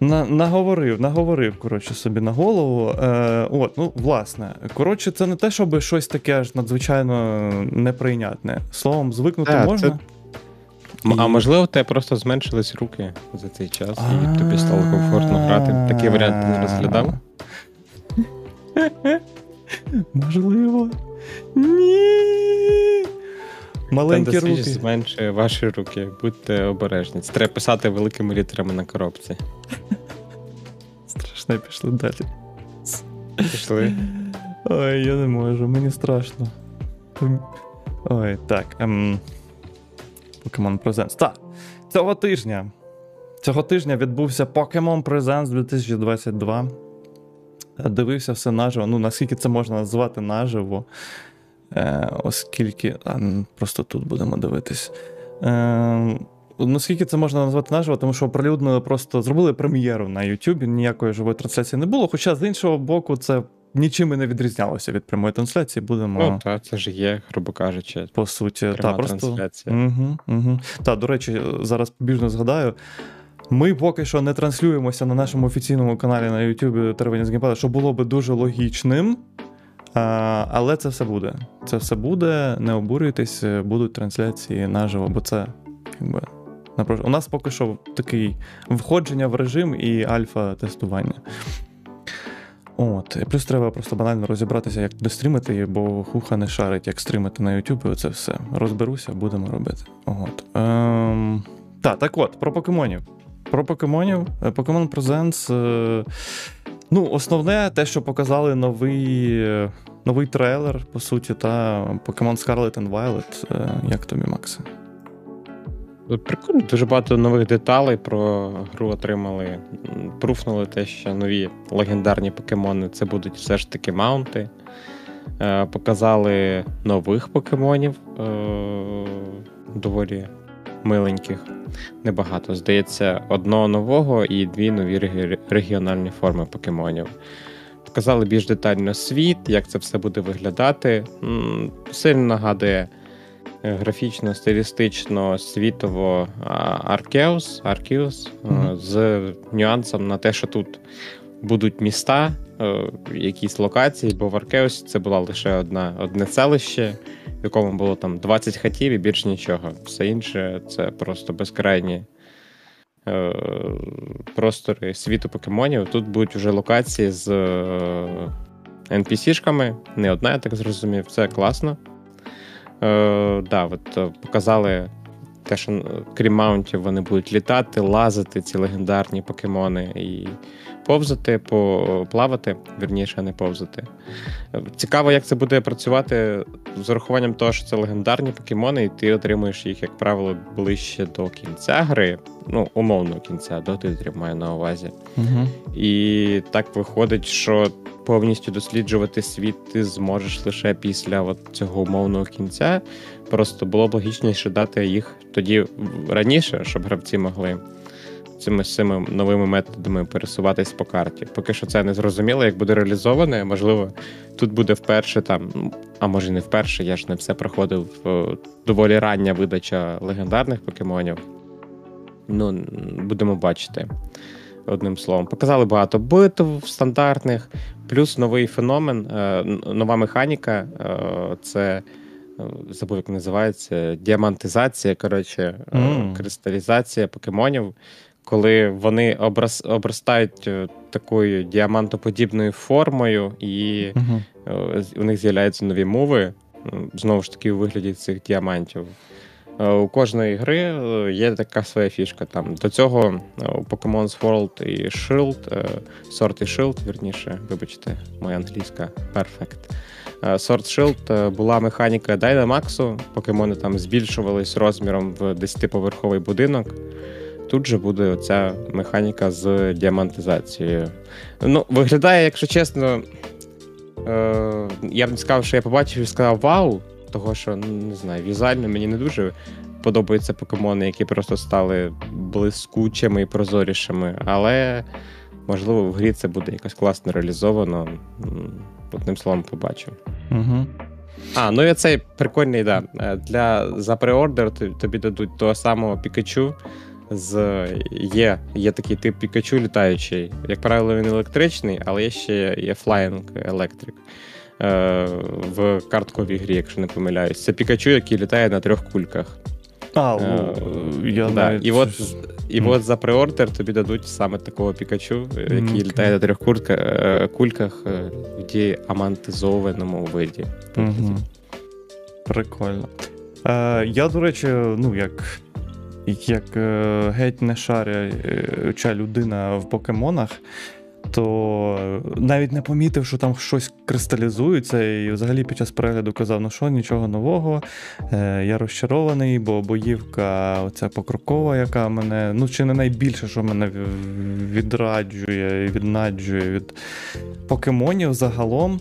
На, наговорив, наговорив, коротше, собі на голову. Е, от, ну, власне, коротше, це не те, щоб щось таке аж надзвичайно неприйнятне. Словом, звикнути а, можна. Це... І... А можливо, те просто зменшились руки за цей час, і тобі стало комфортно грати. Такий варіант ти не розглядав? Можливо. Ні! Маленькі руки. Nintendo Switch зменшує ваші руки. Будьте обережні. Це треба писати великими літерами на коробці. Страшно, пішли далі. Пішли. Ой, я не можу, мені страшно. Ой, так. Ем... Pokemon Presents. Так, цього тижня. Цього тижня відбувся Pokemon Presents двадцять двадцять два. Дивився все наживо. Ну, наскільки це можна назвати наживо. Е, оскільки... А, просто тут будемо дивитись. Е, наскільки це можна назвати наживо, тому що оприлюднили просто... Зробили прем'єру на YouTube, ніякої живої трансляції не було, хоча, з іншого боку, це нічим і не відрізнялося від прямої трансляції. Будемо... Ну, так, це ж є, грубо кажучи, по суті, пряма та, просто... трансляція. Угу, угу. Так, до речі, зараз побіжно згадаю. Ми поки що не транслюємося на нашому офіційному каналі на YouTube «Теревені з геймпада», що було би дуже логічним. А, але це все буде. Це все буде, не обурюйтесь, будуть трансляції наживо, бо це якби, напрош... у нас поки що такий входження в режим і альфа-тестування. От. І плюс треба просто банально розібратися, як дострімити, бо хуха не шарить, як стримити на Ютубі, оце все. Розберуся, будемо робити. От. Ем... Та, так от, про покемонів. Про покемонів, Pokemon Presents... Е... Ну, основне, те, що показали новий, новий трейлер, по суті, та Pokemon Scarlet and Violet. Як тобі, Макс? Прикольно, дуже багато нових деталей про гру отримали. Пруфнули те, що нові легендарні покемони це будуть все ж таки маунти. Е, показали нових покемонів, е, доволі миленьких. Небагато, здається, одного нового і дві нові рег... регіональні форми покемонів. Показали більш детально світ, як це все буде виглядати. М-м, сильно нагадує графічно, стилістично, світово Arceus, Arceus mm-hmm. з нюансом на те, що тут будуть міста, якісь локації, бо в Arceus це була лише одна, одне селище, в якому було там двадцять хатів і більше нічого. Все інше це просто безкрайні е, простори світу покемонів. Тут будуть вже локації з е, ен пі сі-шками, не одна, я так зрозумів, це класно. Е, да, от, показали те, що крім маунтів вони будуть літати, лазити, ці легендарні покемони, і повзати, поплавати, вірніше, а не повзати. Цікаво, як це буде працювати з урахуванням того, що це легендарні покемони, і ти отримуєш їх, як правило, ближче до кінця гри, ну, умовно кінця, до титрів маю на увазі. Угу. І так виходить, що повністю досліджувати світ ти зможеш лише після от цього умовного кінця. Просто було б логічніше дати їх тоді раніше, щоб гравці могли цими, цими новими методами пересуватись по карті. Поки що це не зрозуміло, як буде реалізоване. Можливо, тут буде вперше, там, а може і не вперше, я ж не все проходив, доволі рання видача легендарних покемонів. Ну, будемо бачити. Одним словом, показали багато битв стандартних, плюс новий феномен, нова механіка, це, забув як називається, діамантизація, коротше, mm. кристалізація покемонів, коли вони образ, обростають такою діамантоподібною формою, і mm-hmm. у них з'являються нові мови, знову ж таки, у вигляді цих діамантів. У кожної гри є така своя фішка. Там до цього у Pokémon Sword і Shield, Sword і Shield, вірніше, вибачте, моя англійська, perfect. Sword Shield була механіка Dynamax'у, покемони там збільшувались розміром в десятиповерховий будинок. Тут же буде оця механіка з діамантизацією. Ну, виглядає, якщо чесно, я б не сказав, що я побачив і сказав «Вау!», того, що, ну, не знаю, візуально мені не дуже подобаються покемони, які просто стали блискучими і прозорішими, але, можливо, в грі це буде якось класно реалізовано. Одним словом, побачу. Угу. А, ну і цей прикольний, да, для, за преордер тобі дадуть того самого Пікачу. З, є, є такий тип Пікачу літаючий. Як правило, він електричний, але є ще є Flying Electric. В картковій грі, якщо не помиляюсь. Це Пікачу, який літає на трьох кульках. А, е, я да. навіть... І от, і mm. от за преордер тобі дадуть саме такого Пікачу, який okay. літає на трьох кулька, кульках в діамантизованому виді. Mm-hmm. Прикольно. Е, я, до речі, ну як, як геть не шаряча людина в покемонах, то навіть не помітив, що там щось кристалізується, і взагалі під час перегляду казав, ну що, нічого нового, е, я розчарований, бо боївка оця покрокова, яка мене, ну чи не найбільше, що мене відраджує, віднаджує від покемонів загалом.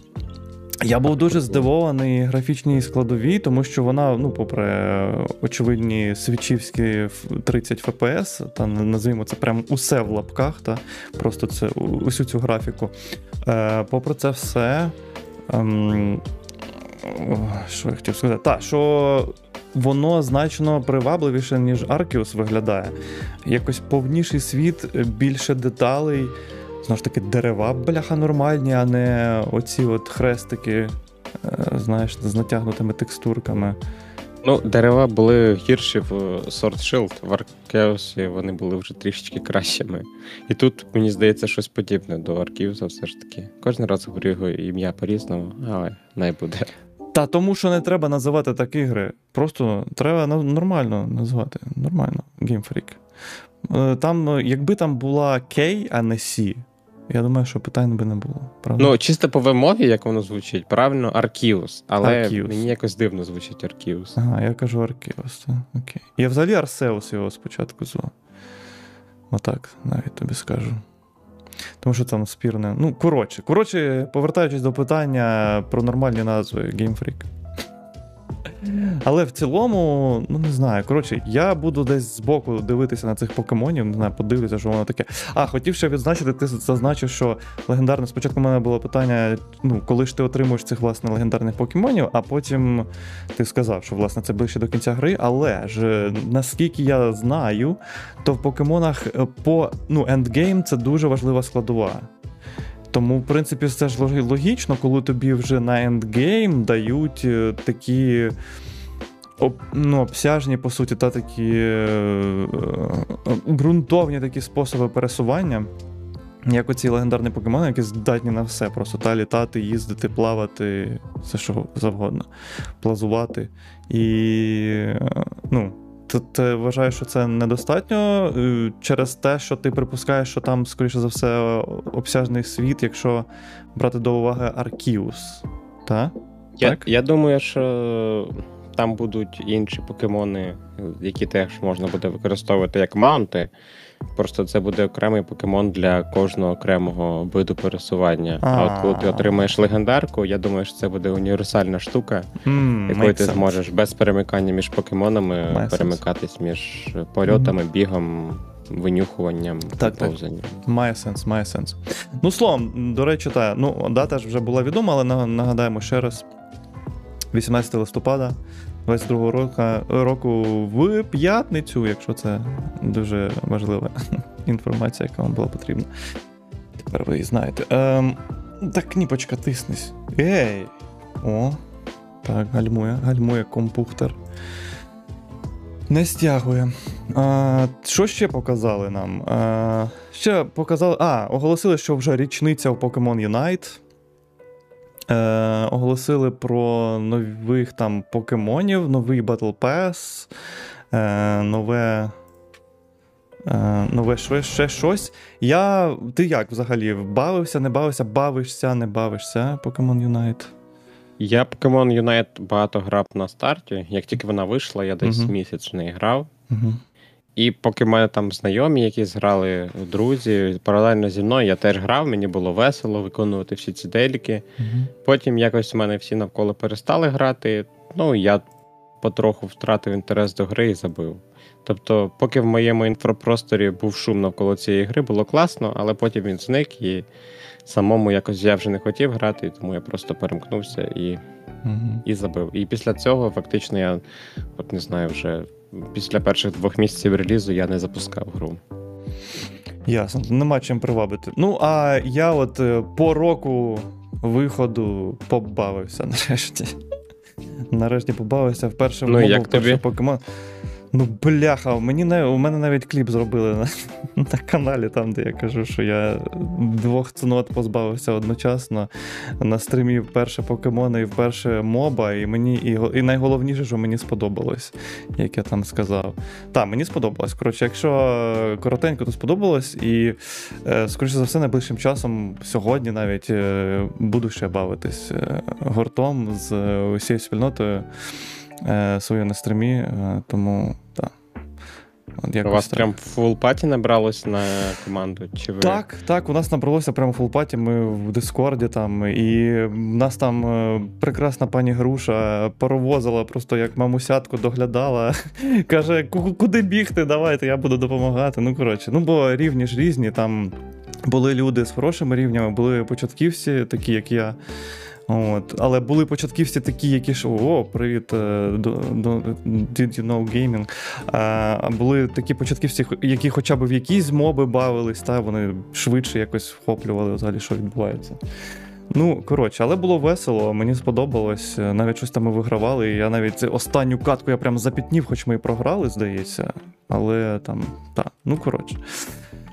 Я був дуже здивований графічній складовій, тому що вона, ну, попри очевидні свічівські тридцять еф пі ес, та називаємо це прям усе в лапках, та просто це усю цю графіку. Е, попри це все, ем, що я хотів сказати, та, що воно значно привабливіше, ніж Arceus виглядає. Якось повніший світ, більше деталей. Знову ж таки, дерева, бляха, нормальні, а не оці от хрестики, знаєш, з натягнутими текстурками. Ну, дерева були гірші в Sword Shield, в Arceus вони були вже трішечки кращими. І тут, мені здається, щось подібне до Arceus все ж таки. Кожен раз говорю його ім'я по-різному, але найбуде. Та тому, що не треба називати так ігри. Просто треба нормально назвати. Нормально. Game Freak. Там, якби там була K, а не C, я думаю, що питань би не було. Правда? Ну, чисто по вимогі, як воно звучить, правильно, Arceus. Але Arceus. Мені якось дивно звучить Arceus. Ага, я кажу Arceus, так, окей. Я взагалі Arceus його спочатку звав. Отак, навіть тобі скажу. Тому що там спірне... Ну, коротше. Коротше, повертаючись до питання про нормальні назви Game Freak. Але в цілому, ну не знаю, коротше, я буду десь збоку дивитися на цих покемонів, не знаю, подивлюся, що воно таке. А, хотів ще відзначити, ти зазначив, що легендарне, спочатку в мене було питання, ну, коли ж ти отримуєш цих, власне, легендарних покемонів, а потім ти сказав, що, власне, це ближче до кінця гри, але ж, наскільки я знаю, то в покемонах по, ну, ендгейм це дуже важлива складова. Тому, в принципі, це ж логічно, коли тобі вже на ендгейм дають такі об, ну, обсяжні, по суті, та такі е, ґрунтовні такі способи пересування, як оці легендарні покемони, які здатні на все, просто та літати, їздити, плавати, все що завгодно, плазувати. І, ну, ти вважаєш, що це недостатньо через те, що ти припускаєш, що там, скоріше за все, обсяжний світ, якщо брати до уваги Arceus, та? Я, так? Я думаю, що там будуть інші покемони, які теж можна буде використовувати як маунти. Просто це буде окремий покемон для кожного окремого виду пересування. А от коли ти отримаєш легендарку, я думаю, що це буде універсальна штука, mm, якою ти зможеш без перемикання між покемонами перемикатись між польотами, mm. бігом, винюхуванням, повзанням. Має сенс, має сенс. Ну, словом, до речі, та, ну, дата ж вже була відома, але нагадаємо ще раз. вісімнадцятого листопада двадцять другого року, року в п'ятницю, якщо це дуже важлива інформація, яка вам була потрібна. Тепер ви її знаєте. Ем, так, кніпочка, тиснись. Ей! О, так, гальмує, гальмує компухтер. Не стягує. А, що ще показали нам? А, ще показали... А, оголосили, що вже річниця у Pokemon Unite. Е, оголосили про нових там покемонів, новий Battle Pass, е, нове, е, нове ще, ще щось. Я, ти як взагалі? Бавився, не бавився, бавишся, не бавишся Pokemon Unite? Я Pokemon Unite багато грав на старті. Як тільки вона вийшла, я десь uh-huh. місяць в неї грав. Uh-huh. І поки в мене там знайомі, які грали, друзі, паралельно зі мною, я теж грав, мені було весело виконувати всі ці деліки. Mm-hmm. Потім якось в мене всі навколо перестали грати, ну, я потроху втратив інтерес до гри і забив. Тобто, поки в моєму інфопросторі був шум навколо цієї гри, було класно, але потім він зник, і самому якось я вже не хотів грати, тому я просто перемкнувся і, mm-hmm. і забив. І після цього, фактично, я, от не знаю, вже... Після перших двох місяців релізу я не запускав гру. Ясно, нема чим привабити. Ну, а я от по року виходу побавився нарешті. Нарешті побавився в першому ну, мову, перший покемон. Ну, бляха, мені не, у мене навіть кліп зробили на, на каналі, там, де я кажу, що я двох цінот позбавився одночасно. На стрімі вперше покемона і вперше моба, і, мені, і, і найголовніше, що мені сподобалось, як я там сказав. Так, мені сподобалось. Коротше, якщо коротенько, то сподобалось, і, е, скоріше за все, найближчим часом, сьогодні навіть, е, буду ще бавитись е, гуртом з е, усією спільнотою. Свою на стрімі, тому так. От, у вас так. Прям фулпаті набралось на команду? Чи ви... Так, так, у нас набралося прямо фулпаті, ми в Дискорді там, і в нас там прекрасна пані Груша паровозила, просто як мамусятку доглядала, каже, куди бігти, давайте, я буду допомагати, ну коротше, ну бо рівні ж різні, там були люди з хорошими рівнями, були початківці, такі як я. От. Але були початківці такі, які ж, о, привіт, did you know gaming? А були такі початківці, які хоча б в якісь моби бавились, та вони швидше якось вхоплювали взагалі, що відбувається. Ну, коротше, але було весело, мені сподобалось, навіть щось там ми вигравали, я навіть останню катку я прям запітнів, хоч ми і програли, здається, але там, так, ну коротше.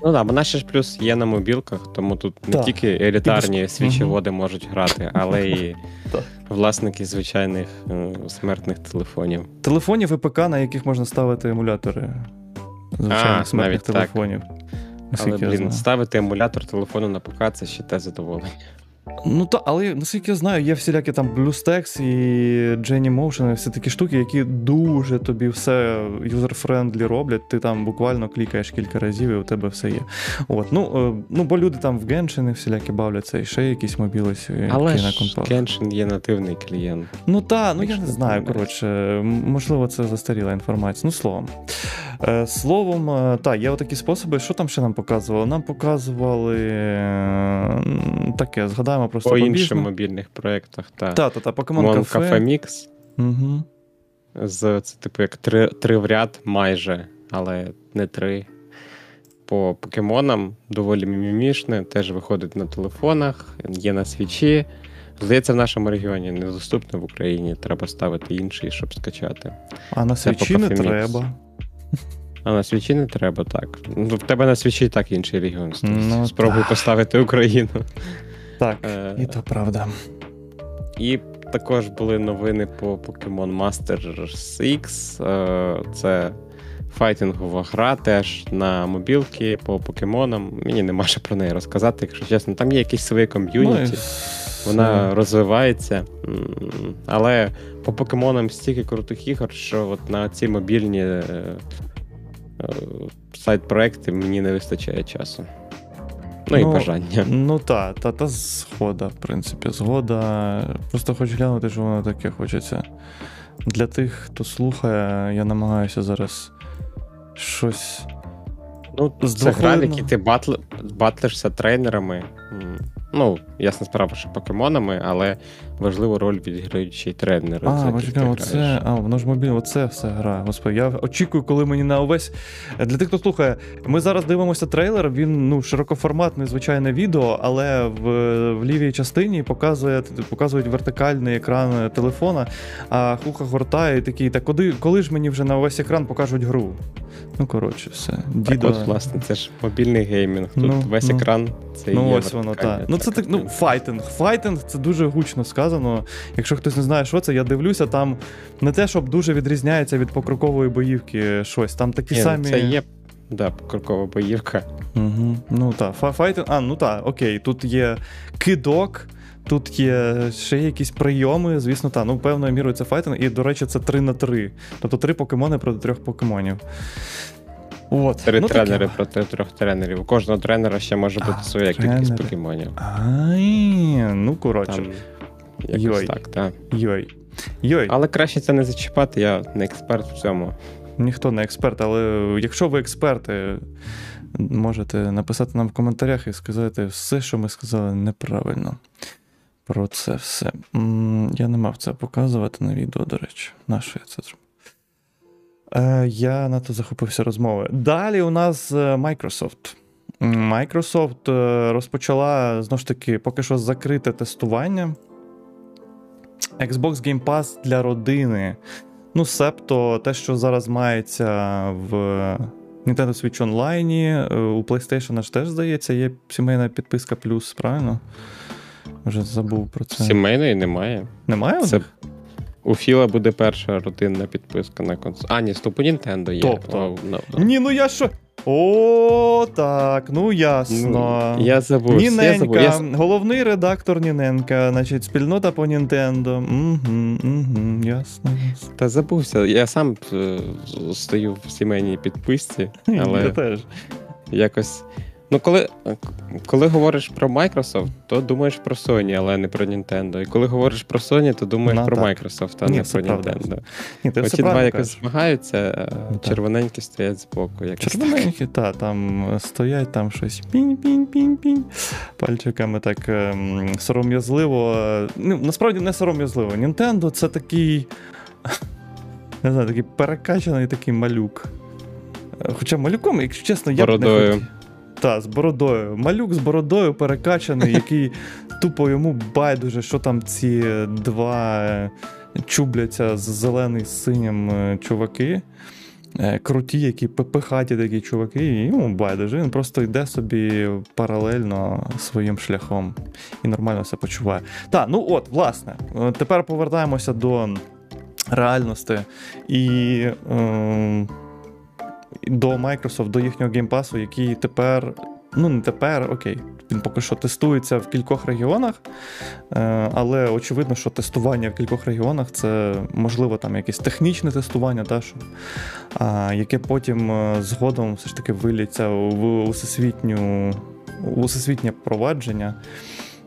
Ну так, бо вона ще ж плюс є на мобілках, тому тут не так. Тільки елітарні диск... свічоводи угу. можуть грати, але і власники звичайних смертних телефонів. Телефонів і ПК, на яких можна ставити емулятори звичайних а, смертних телефонів. Так. Але, блін, ставити емулятор телефону на ПК – це ще те задоволення. Ну так, але, наскільки я знаю, є всілякі там BlueStacks і Genymotion, всі такі штуки, які дуже тобі все юзер-френдлі роблять, ти там буквально клікаєш кілька разів і у тебе все є. От, ну, ну бо люди там в Genshin всілякі бавляться, і ще якісь мобілись. Але ж Genshin є нативний клієнт. Ну так, ну я не знаю, коротше, можливо, це застаріла інформація, ну словом. Словом, так, є отакі способи. Що там ще нам показували? Нам показували таке, згадаємо просто по інших мобільних проєктах. Та, та, та, Pokemon Cafe Mix. Угу. З, це типу як три, три в ряд майже, але не три. По покемонам доволі мімімішне, теж виходить на телефонах, є на свічі. Здається, в нашому регіоні недоступно в Україні, треба ставити інший, щоб скачати. А на свічі не треба. А на свічі не треба, так. В тебе на свічі так інший регіон. Ну, спробуй та. Поставити Україну. Так, е- і то правда. І також були новини по Pokemon Masters X. Е- це файтингова гра теж на мобілки по покемонам. Мені нема що про неї розказати, якщо чесно. Там є якісь свої ком'юніті. Вона розвивається, але по покемонам стільки крутих ігор, що от на ці мобільні е, е, сайт-проекти мені не вистачає часу. Ну, ну і бажання. Ну та, та, та згода, в принципі, згода. Просто хочу глянути, що воно таке хочеться. Для тих, хто слухає, я намагаюся зараз щось... Ну, це гра, в якій ти батл... батлишся тренерами. Ну, ясна справа, що покемонами, але важливу роль відіграють ще й тренери. А, почекай, оце, а, воно ж мобільне, оце все гра. Господи, я очікую, коли мені на увесь... Для тих, хто слухає, ми зараз дивимося трейлер, він, ну, широкоформатне, звичайне відео, але в, в лівій частині показує, показують вертикальний екран телефона, а Хуха гортає і такий, так коли, коли ж мені вже на увесь екран покажуть гру? Ну, коротше, все. Дідо... Так от, власне, це ж мобільний геймінг, тут ну, весь ну, екран, це ну, і є ось воно, так. Ну, це так, ну, файтинг. Файтинг, це дуже гучно сказано. Якщо хтось не знає, що це, я дивлюся, там не те, щоб дуже відрізняється від покрокової боївки щось. Там такі Ні, самі... Це є, да, покрокова боївка. Угу. Ну, так, файтинг, а, ну, так, окей, тут є кидок, тут є ще якісь прийоми, звісно, та, ну, певною мірою це файтинг, і, до речі, це три на три. Тобто три покемони проти трьох покемонів. От. Три ну, тренери такі... проти трьох тренерів. У кожного тренера ще може бути а, своя кількість покемонів. Ай, ну, коротше. Там, Йой. Так, та. Йой. Йой. Але краще це не зачіпати, я не експерт в цьому. Ніхто не експерт, але якщо ви експерти, можете написати нам в коментарях і сказати все, що ми сказали неправильно. Про це все. Я не мав це показувати на відео, до речі. На що я це зробив? Я надто захопився розмови. Далі у нас Microsoft. Microsoft розпочала, знову ж таки, поки що закрите тестування. Xbox Game Pass для родини. Ну, себто те, що зараз мається в Nintendo Switch онлайні, у PlayStation аж теж, здається, є сімейна підписка плюс, правильно? Вже забув про це. Сімейної немає. Немає? Це... У Філа буде перша родинна підписка на консоль. А, ні, стоп, у Nintendo є. Тобто. Ні, ну я що? О, так, ну ясно. Ну, я забув. Ніненька, я забув. Я... головний редактор Ніненка, значить, спільнота по Nintendo. Угу, угу, ясно. Та забувся, я сам стою в сімейній підписці, але я теж. Якось... Ну, коли, коли говориш про Microsoft, то думаєш про Sony, але не про Nintendo. І коли говориш про Sony, то думаєш ну, про так. Microsoft, а Ні, не про правда. Nintendo. Ні, оці два якось змагаються, ну, червоненькі стоять збоку. Червоненькі, так, та, там стоять, там щось пінь-пінь-пінь-пінь. Пальчиками так ем, сором'язливо. Ну, насправді не сором'язливо. Nintendo — це такий, не знаю, такий перекачаний такий малюк. Хоча малюком, якщо чесно, я б не хотів. Та, з бородою. Малюк з бородою перекачаний, який тупо йому байдуже, що там ці два чубляться з зеленим з синім чуваки. Круті, які пепехаті такі чуваки, і йому байдуже. Він просто йде собі паралельно своїм шляхом і нормально все почуває. Та, ну от, власне, тепер повертаємося до реальності і... Е- до Microsoft, до їхнього геймпасу, який тепер, ну не тепер, окей, він поки що тестується в кількох регіонах, але очевидно, що тестування в кількох регіонах це, можливо, там якесь технічне тестування, та, що, яке потім згодом все ж таки виліться в усесвітню, усесвітнє провадження.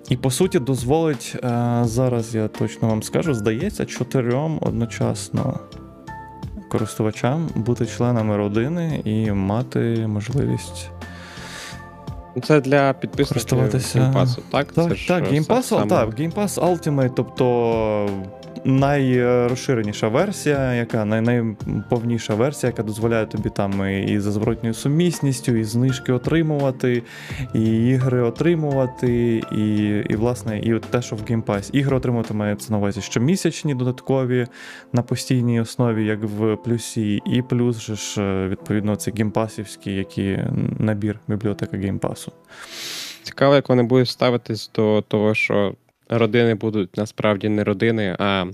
І, по суті, дозволить, зараз я точно вам скажу, здається, чотирьом одночасно користувачам бути членами родини і мати можливість... Це для підписників Game Pass, так? Так, так, Game Pass, саме... так, Game Pass Ultimate, тобто найрозширеніша версія, яка най- найповніша версія, яка дозволяє тобі там і за зворотньою сумісністю, і знижки отримувати, і ігри отримувати, і, і власне, і те, що в Game Pass. Ігри отримувати мається на увазі щомісячні, додаткові, на постійній основі, як в плюсі, і плюс же ж, відповідно, ці геймпасівські, які набір бібліотеки Game Pass'у. Цікаво, як вони будуть ставитись до того, що родини будуть насправді не родини, а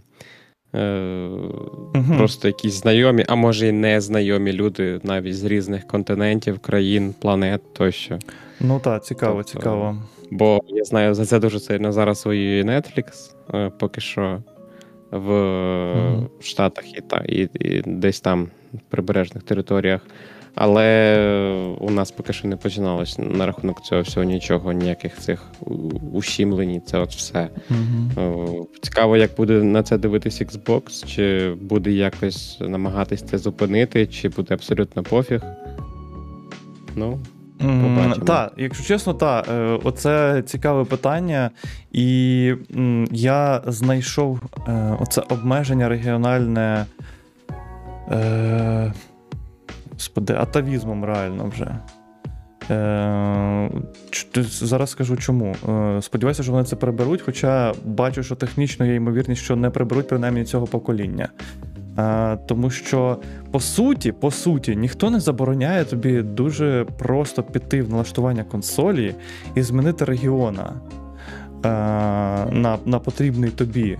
е, uh-huh. просто якісь знайомі, а може і незнайомі люди навіть з різних континентів, країн, планет тощо. Ну так, цікаво, тобто, цікаво. Бо я знаю, за це дуже сильно зараз воює Netflix, е, поки що в uh-huh. Штатах і, та, і, і десь там в прибережних територіях. Але у нас поки що не починалось на рахунок цього всього нічого, ніяких цих ущемлень, це от все. Mm-hmm. Цікаво, як буде на це дивитись Xbox, чи буде якось намагатись це зупинити, чи буде абсолютно пофіг. Ну, побачимо. Так, якщо чесно, так, оце цікаве питання. І я знайшов оце обмеження регіональне... Господи, атавізмом реально вже. Е, зараз скажу чому. Е, сподіваюся, що вони це приберуть, хоча бачу, що технічно є ймовірність, що не приберуть принаймні цього покоління. Е, тому що, по суті, по суті, ніхто не забороняє тобі дуже просто піти в налаштування консолі і змінити регіона е, на, на потрібний тобі.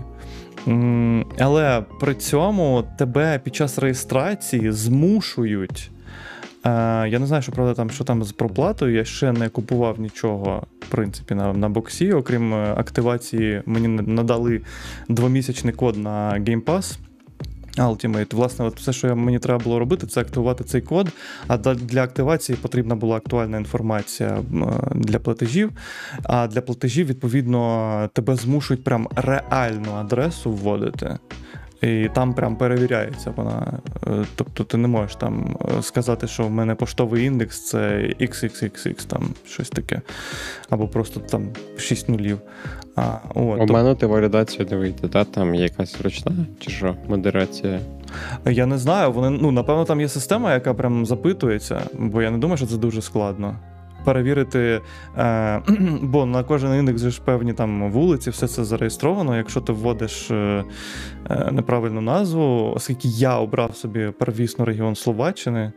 Але при цьому тебе під час реєстрації змушують, е, я не знаю, що правда там, що там з проплатою, я ще не купував нічого, в принципі, на, на боксі, окрім активації, мені надали двомісячний код на Game Pass Ultimate. Власне, от все, що я, мені треба було робити, це активувати цей код, а для активації потрібна була актуальна інформація для платежів, а для платежів, відповідно, тебе змушують прям реальну адресу вводити. І там прям перевіряється вона. Тобто ти не можеш там сказати, що в мене поштовий індекс це ікс ікс ікс ікс, там щось таке. Або просто там шість нулів. А, от, обманути тоб... валідацію не вийде, да? Там є якась ручна чи що? Модерація? Я не знаю. Вони, ну, напевно, там є система, яка прям запитується, бо я не думаю, що це дуже складно. Перевірити, е, бо на кожен індекс ж певні там вулиці, все це зареєстровано. Якщо ти вводиш е, неправильну назву, оскільки я обрав собі первісно регіон Словаччини,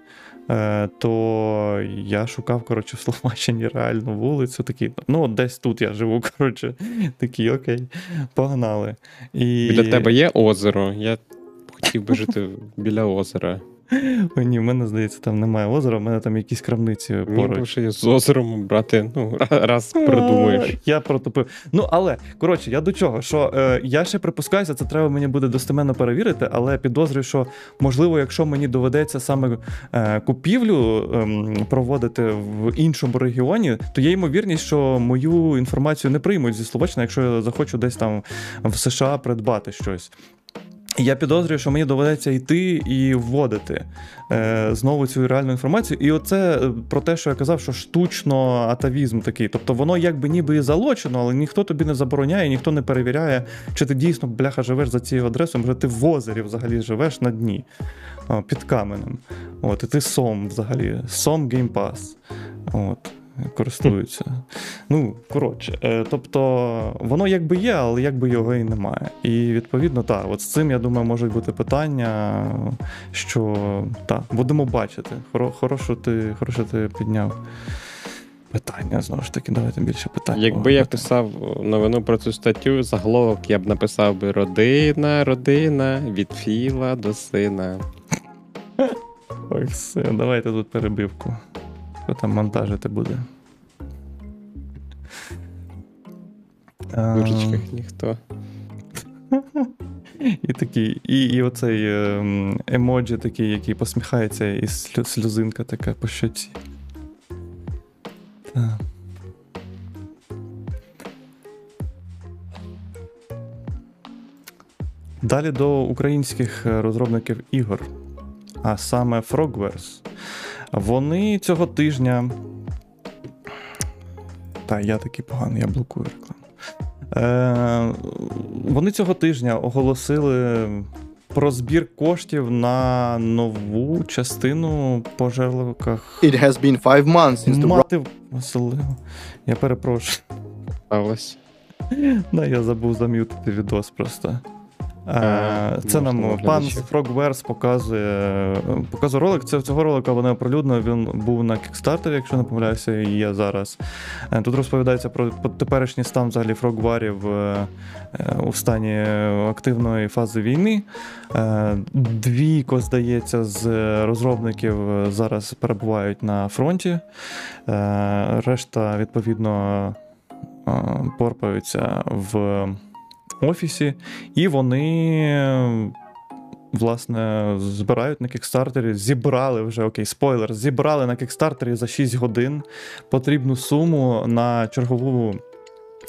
е, то я шукав, коротше, в Словаччині реальну вулицю, такий, ну десь тут я живу, коротше, такий, окей, погнали. І... Біля тебе є озеро? Я хотів би жити біля озера. О, ні, в мене, здається, там немає озера, в мене там якісь крамниці мені поруч. Мені б ще з озером брати, ну, раз придумуєш. Я протупив. Ну, але, коротше, я до чого, що е, я ще припускаюся, це треба мені буде достеменно перевірити, але підозрюю, що, можливо, якщо мені доведеться саме е, купівлю е, проводити в іншому регіоні, то є ймовірність, що мою інформацію не приймуть зі Словаччини, якщо я захочу десь там в США придбати щось. Я підозрюю, що мені доведеться йти і вводити е, знову цю реальну інформацію. І оце про те, що я казав, що штучно атавізм такий. Тобто воно якби ніби і залочено, але ніхто тобі не забороняє, ніхто не перевіряє, чи ти дійсно, бляха, живеш за цією адресою, може ти в озері взагалі живеш на дні, о, під каменем. От, і ти сом взагалі, сом Game Pass. От. Користуються. Ну, коротше, тобто, воно якби є, але якби його і немає. І, відповідно, так, от з цим, я думаю, можуть бути питання, що, так, будемо бачити. Хорошо ти, хорошо ти підняв питання, знову ж таки, давайте більше питань. Якби я писав новину про цю статтю, заголовок я б написав би «Родина, родина, від Філа до сина». Так, все, давайте тут перебивку. Хто там монтажити буде? В дужечках ніхто. І такий, і, і оцей емоджі такий, який посміхається, і сльозинка така по щоці. Так. Далі до українських розробників ігор, а саме Frogwares. Вони цього тижня... Та, я такий поганий, я блокую рекламу. Е, вони цього тижня оголосили про збір коштів на нову частину по жерлоках. It has been five months since the... Мати... Я перепрошую. Сталось. Да, я забув зам'ютити відос просто. А, це нам пан з Frogwares показує, показує ролик. Це, цього ролика вони оприлюднили, він був на Kickstarter, якщо не помиляюся, і є зараз. Тут розповідається про теперішній стан взагалі Frogwares у стані активної фази війни. Двійко, здається, з розробників зараз перебувають на фронті. Решта, відповідно, порпаються в офісі, і вони, власне, збирають на Kickstarter, зібрали вже, окей, спойлер, зібрали на Kickstarter за шість годин потрібну суму на чергову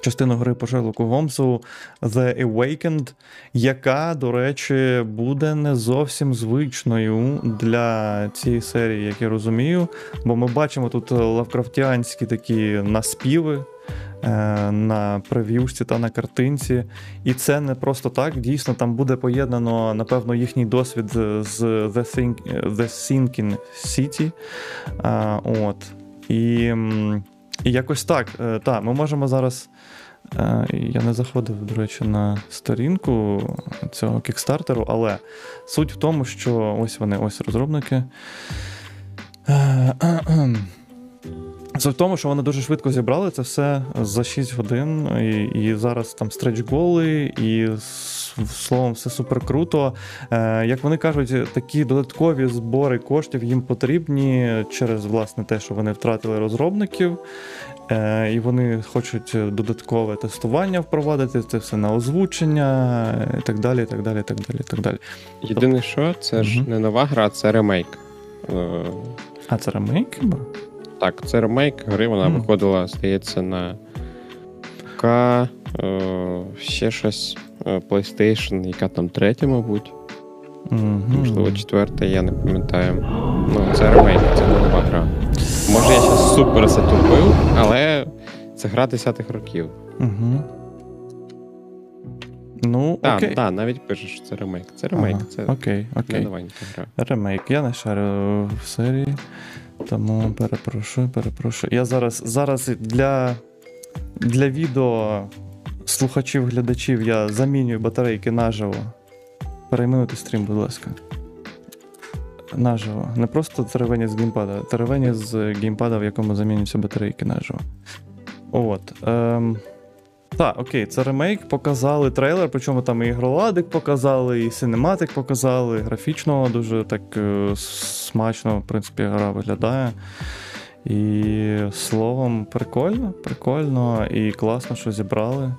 частину гри по Шерлоку Голмсу The Awakened, яка, до речі, буде не зовсім звичною для цієї серії, як я розумію, бо ми бачимо тут лавкрафтіанські такі наспіви на прев'юшці та на картинці. І це не просто так. Дійсно, там буде поєднано, напевно, їхній досвід з The, Think, The Sinking City. А, от. І, і якось так. Та, ми можемо зараз... Я не заходив, до речі, на сторінку цього Кікстартеру, але суть в тому, що ось вони, ось розробники. Суть в тому, що вони дуже швидко зібрали це все за шість годин, і, і зараз там стретч-голи, і словом, все супер круто. Е, як вони кажуть, такі додаткові збори коштів їм потрібні через, власне, те, що вони втратили розробників, е, і вони хочуть додаткове тестування впровадити, це все на озвучення, і так далі, і так далі, і так далі, і так далі. Єдине що, це угу. ж не нова гра, це ремейк. А це ремейк? Так, це ремейк гри, вона mm. виходила, здається, на ПК, е, ще щось, PlayStation, яка там третя, мабуть, mm-hmm. можливо, четверта, я не пам'ятаю. Ну, це ремейк, це не нова гра. Може, я зараз супер затупив, але це гра десятих років. Mm-hmm. Ну, так, окей. Так, навіть пишеш, що це ремейк. Це ремейк, ага, це окей, окей. не новенька гра. Ремейк, я не шарю в серії. Тому перепрошую, перепрошую. Я зараз, зараз для, для відео слухачів, глядачів я замінюю батарейки наживо. Перейменуйте стрім, будь ласка. Наживо. Не просто теревені з геймпада, теревені з геймпада, в якому замінюються батарейки наживо. От. Ем. Так, окей, це ремейк, показали трейлер, причому там і ігроладик показали, і синематик показали, графічно дуже так смачно, в принципі, гра виглядає. І словом, прикольно, прикольно, і класно, що зібрали.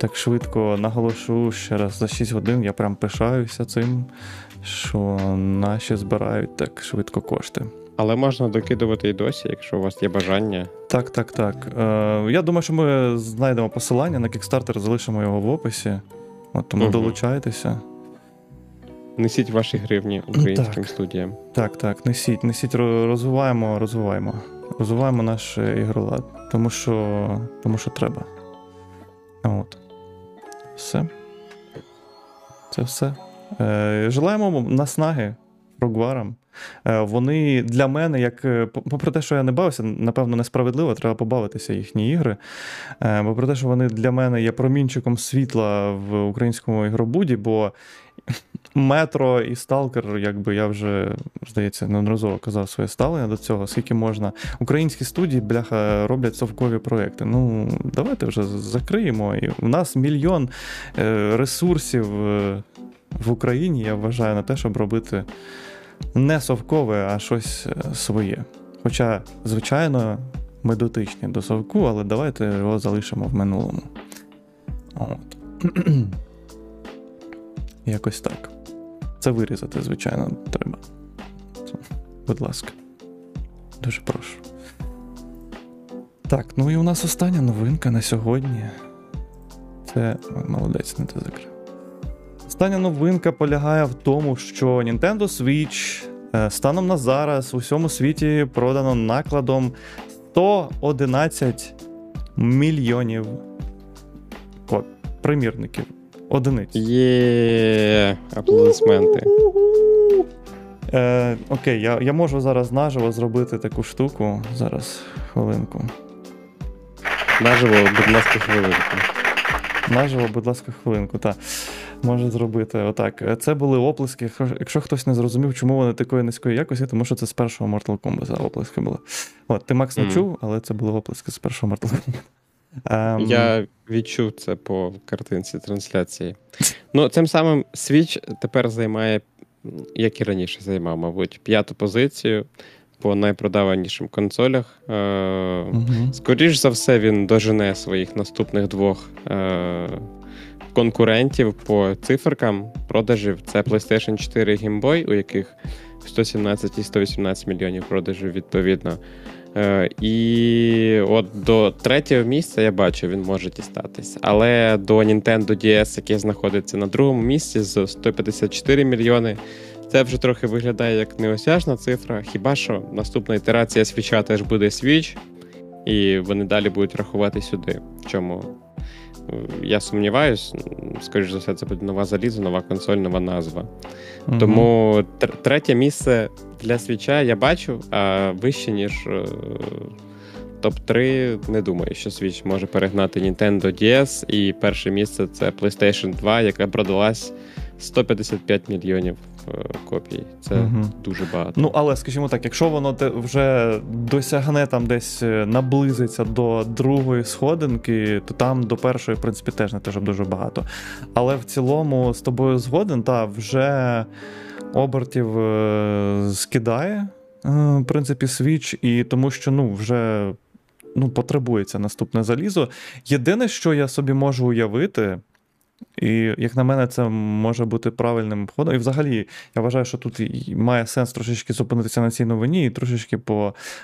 Так швидко наголошу ще раз, за шість годин я прям пишаюся цим, що наші збирають так швидко кошти. Але можна докидувати і досі, якщо у вас є бажання. Так, так, так. Е, я думаю, що ми знайдемо посилання на Kickstarter, залишимо його в описі. От, тому угу. долучайтеся. Несіть ваші гривні українським так. студіям. Так, так, несіть, несіть, розвиваємо, розвиваємо. Розвиваємо наш ігролад, тому що, тому що треба. От. Все. Це все. Е, желаємо наснаги Frogwares'ам. Вони для мене, як, попри те, що я не бавився, напевно, несправедливо, треба побавитися їхні ігри, попри те, що вони для мене є промінчиком світла в українському ігробуді, бо Метро і Сталкер, якби я вже, здається, неодноразово казав своє ставлення до цього, скільки можна. Українські студії, бляха, роблять совкові проекти. Ну, давайте вже закриємо. І у нас мільйон ресурсів в Україні, я вважаю, на те, щоб робити не совкове, а щось своє. Хоча, звичайно, ми дотичні до совку, але давайте його залишимо в минулому. От. Якось так. Це вирізати, звичайно, треба. Будь ласка. Дуже прошу. Так, ну і у нас остання новинка на сьогодні. Це... Молодець, не те закрив. Остання новинка полягає в тому, що Nintendo Switch станом на зараз у всьому світі продано накладом сто одинадцять мільйонів от, примірників. Одиниць. Є, аплодисменти. Е, окей, я, я можу зараз наживо зробити таку штуку. Зараз, хвилинку. Наживо, будь ласка, хвилинку. Наживо, будь ласка, хвилинку, так. Можу зробити отак. Це були оплески. Якщо хтось не зрозумів, чому вони такої низької якості, тому що це з першого Mortal Kombat оплески були. От, ти, Макс, не mm. чув, але це були оплески з першого Mortal Kombat. Um... Я відчув це по картинці трансляції. Ну, тим самим Switch тепер займає, як і раніше займав, мабуть, п'яту позицію по найпродаванішим консолях. Uh-huh. Скоріш за все, він дожене своїх наступних двох конкурентів по циферкам продажів. Це PlayStation чотири і Game Boy, у яких сто сімнадцять і сто вісімнадцять мільйонів продажів відповідно. І от до третього місця, я бачу, він може дістатись. Але до Nintendo ді ес, який знаходиться на другому місці з сто п'ятдесят чотири мільйони, це вже трохи виглядає як неосяжна цифра. Хіба що наступна ітерація Switch теж буде Switch, і вони далі будуть рахувати сюди. В чому я сумніваюсь, скоріш за все, це буде нова залізо, нова консоль, нова назва. Mm-hmm. Тому третє місце для Свіча я бачу, а вище, ніж топ три, не думаю, що Свіч може перегнати Nintendo ді ес. І перше місце це PlayStation два, яка продалась сто п'ятдесят п'ять мільйонів копій. Це mm-hmm. дуже багато. Ну, але, скажімо так, якщо воно вже досягне, там десь наблизиться до другої сходинки, то там до першої, в принципі, теж не те, щоб дуже багато. Але в цілому з тобою згоден, та вже обертів скидає, в принципі, Switch, і тому що, ну, вже ну, потребується наступне залізо. Єдине, що я собі можу уявити, і, як на мене, це може бути правильним ходом. І взагалі, я вважаю, що тут має сенс трошечки зупинитися на цій новині і трошечки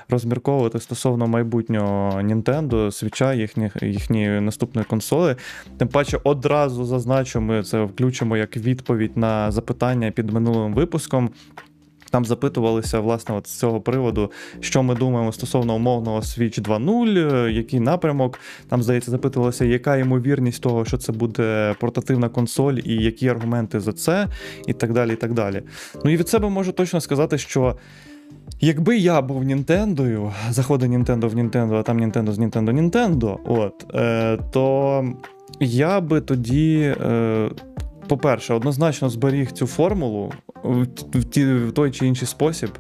порозмірковувати стосовно майбутнього Nintendo, Switch, їхні, їхні наступної консоли. Тим паче, одразу зазначу, ми це включимо як відповідь на запитання під минулим випуском. Там запитувалися, власне, от з цього приводу, що ми думаємо стосовно умовного Switch два нуль, який напрямок. Там, здається, запитувалося, яка ймовірність того, що це буде портативна консоль, і які аргументи за це, і так далі, і так далі. Ну і від себе можу точно сказати, що якби я був Нінтендою, заходив Нінтендо в Нінтендо, а там Нінтендо з Нінтендо Нінтендо, от, е, то я би тоді... Е, по-перше, однозначно зберіг цю формулу в той чи інший спосіб.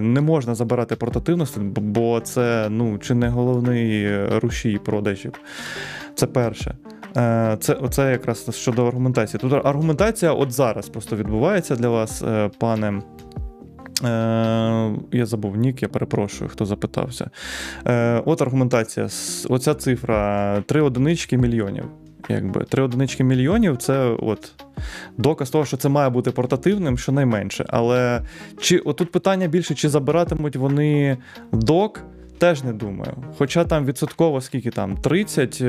Не можна забирати портативності, бо це, ну, чи не головний рушій продажів. Це перше. Це, це якраз щодо аргументації. Тут аргументація от зараз просто відбувається для вас, пане... Я забув нік, я перепрошую, хто запитався. От аргументація. Оця цифра. Три одинички мільйонів. Якби три одинички мільйонів, це от доказ того, що це має бути портативним, щонайменше. Але чи отут питання більше, чи забиратимуть вони док, теж не думаю. Хоча там відсотково, скільки там, тридцять,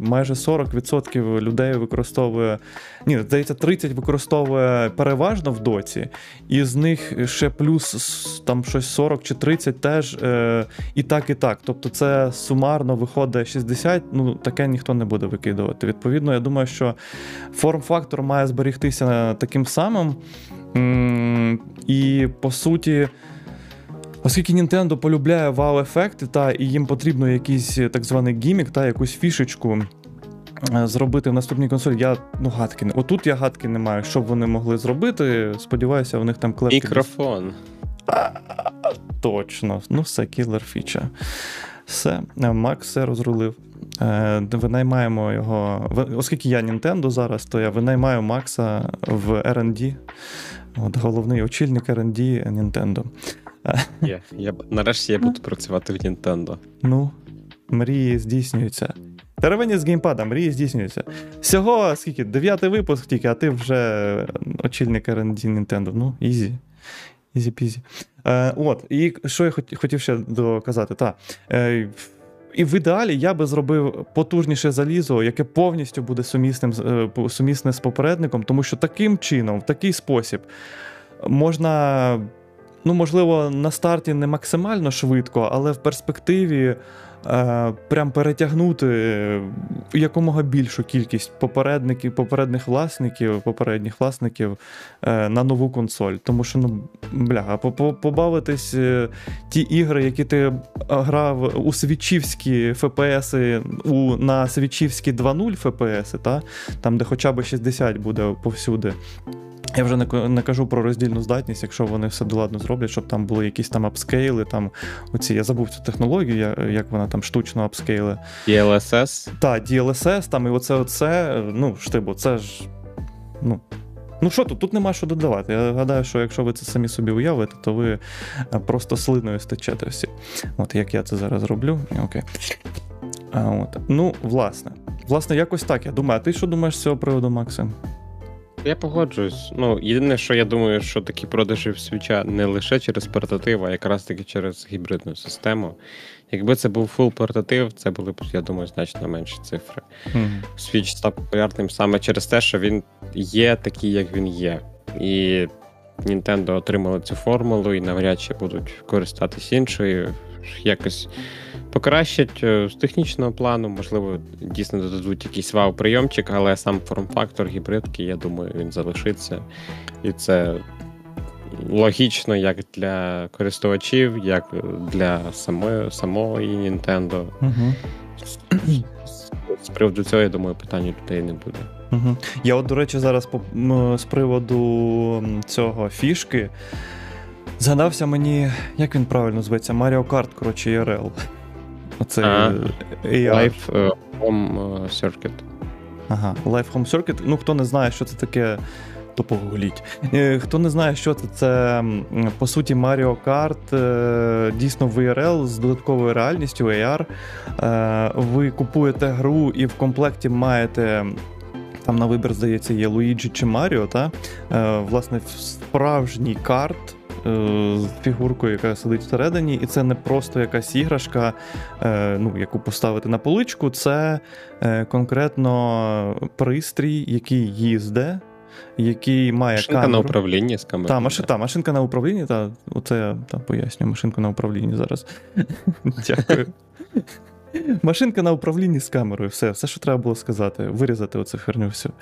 майже сорок відсотків людей використовує, ні, здається, тридцять використовує переважно в доці, і з них ще плюс там щось сорок чи тридцять теж е, і так, і так. Тобто це сумарно виходить шістдесят, ну таке ніхто не буде викидувати. Відповідно, я думаю, що форм-фактор має зберігтися таким самим, і по суті, оскільки Nintendo полюбляє вау-ефекти, та, і їм потрібно якийсь так званий гімік, та, якусь фішечку зробити в наступній консолі, я, ну, гадки не... Отут я гадки не маю, що б вони могли зробити. Сподіваюся, у них там клепки... Мікрофон. Точно. Ну все, кілер фіча. Все, Макс все розрулив. Винаймаємо його... Оскільки я Nintendo зараз, то я винаймаю Макса в ар енд ді От головний очільник ар енд ді Nintendo. Є, я, нарешті я буду працювати в Nintendo. Ну, мрії здійснюються. Теревені з геймпада, мрії здійснюються. Всього, скільки, дев'ятий випуск тільки, а ти вже очільник ар енд ді Nintendo. Ну, ізі. Ізі-пізі. Е, от, і що я хотів ще доказати. Та, е, і в ідеалі я би зробив потужніше залізо, яке повністю буде сумісним, е, сумісне з попередником, тому що таким чином, в такий спосіб можна, ну, можливо, на старті не максимально швидко, але в перспективі е, прям перетягнути якомога більшу кількість попередників, попередніх власників, попередніх власників е, на нову консоль. Тому що, ну, бляха, побавитись е, ті ігри, які ти грав у свічівські еф пі ес, у, на свічівські два нуль еф пі ес, та? Там, де хоча б шістдесят буде повсюди. Я вже не, не кажу про роздільну здатність, якщо вони все доладно зроблять, щоб там були якісь там апскейли, там оці, я забув цю технологію, я, як вона там штучно апскейли. ді ел ес ес? Так, ді ел ес ес, там і оце, оце, ну, штибо, це ж, ну, ну що тут, тут нема що додавати. Я гадаю, що якщо ви це самі собі уявите, то ви просто слиною стечете всі. От, як я це зараз роблю, окей. А, от. Ну, власне, власне, якось так, я думаю. А ти що думаєш з цього приводу, Максим? Я погоджуюсь. Ну, єдине, що я думаю, що такі продажі в Switch не лише через портатив, а якраз таки через гібридну систему. Якби це був фул портатив, це були б, я думаю, значно менші цифри. Mm-hmm. Switch став популярним саме через те, що він є такий, як він є. І Nintendo отримали цю формулу і навряд чи будуть користатись іншою. Якось покращать з технічного плану, можливо, дійсно додадуть якийсь вау-прийомчик, але сам форм-фактор гібридки, я думаю, він залишиться. І це логічно як для користувачів, як для самої, самої Nintendo. Угу. З приводу цього, я думаю, питань у людей не буде. Угу. Я от, до речі, зараз по, з приводу цього фішки згадався мені, як він правильно зветься, Mario Kart, коротше, ай ар ел. Оцей Live uh, Home Circuit. Ага, Live Home Circuit. Ну, хто не знає, що це таке, то погугліть. Хто не знає, що це, це, по суті, Mario Kart дійсно в ай ар ел з додатковою реальністю, ей ар. Ви купуєте гру і в комплекті маєте... Там на вибір, здається, є Луїджі чи Маріо, та? Власне, справжній карт з фігуркою, яка сидить всередині, і це не просто якась іграшка, ну, яку поставити на поличку, це конкретно пристрій, який їзде, який має машинка камеру. Машинка на управлінні з камерою. Та, маши, та, машинка на управлінні, та, оце я та, поясню, машинку на управлінні зараз. Дякую. Машинка на управлінні з камерою, все, все, що треба було сказати, вирізати оцю херню всю,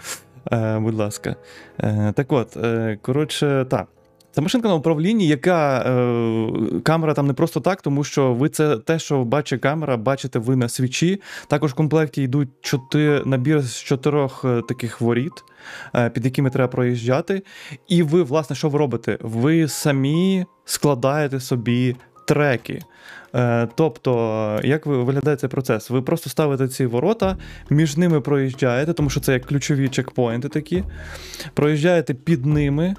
е, будь ласка. Е, так от, е, коротше, так. Це машинка на управлінні, яка е, камера там не просто так, тому що ви це те, що бачить камера, бачите ви на свічі. Також в комплекті йдуть чотир, набір з чотирьох е, таких воріт, е, під якими треба проїжджати. І ви, власне, що ви робите? Ви самі складаєте собі треки. Тобто, як виглядає цей процес? Ви просто ставите ці ворота, між ними проїжджаєте, тому що це як ключові чекпоінти такі, проїжджаєте під ними,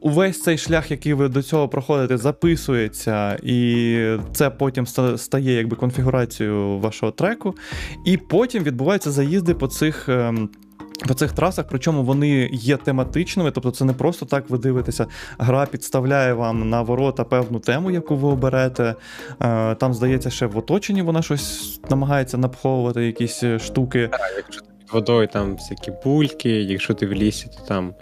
увесь цей шлях, який ви до цього проходите, записується, і це потім стає якби конфігурацією вашого треку, і потім відбуваються заїзди по цих по цих трасах, причому вони є тематичними, тобто це не просто так ви дивитеся, гра підставляє вам на ворота певну тему, яку ви оберете, там, здається, ще в оточенні вона щось намагається напховувати, якісь штуки. Так, якщо ти під водою, там всякі бульки, якщо ти в лісі, то там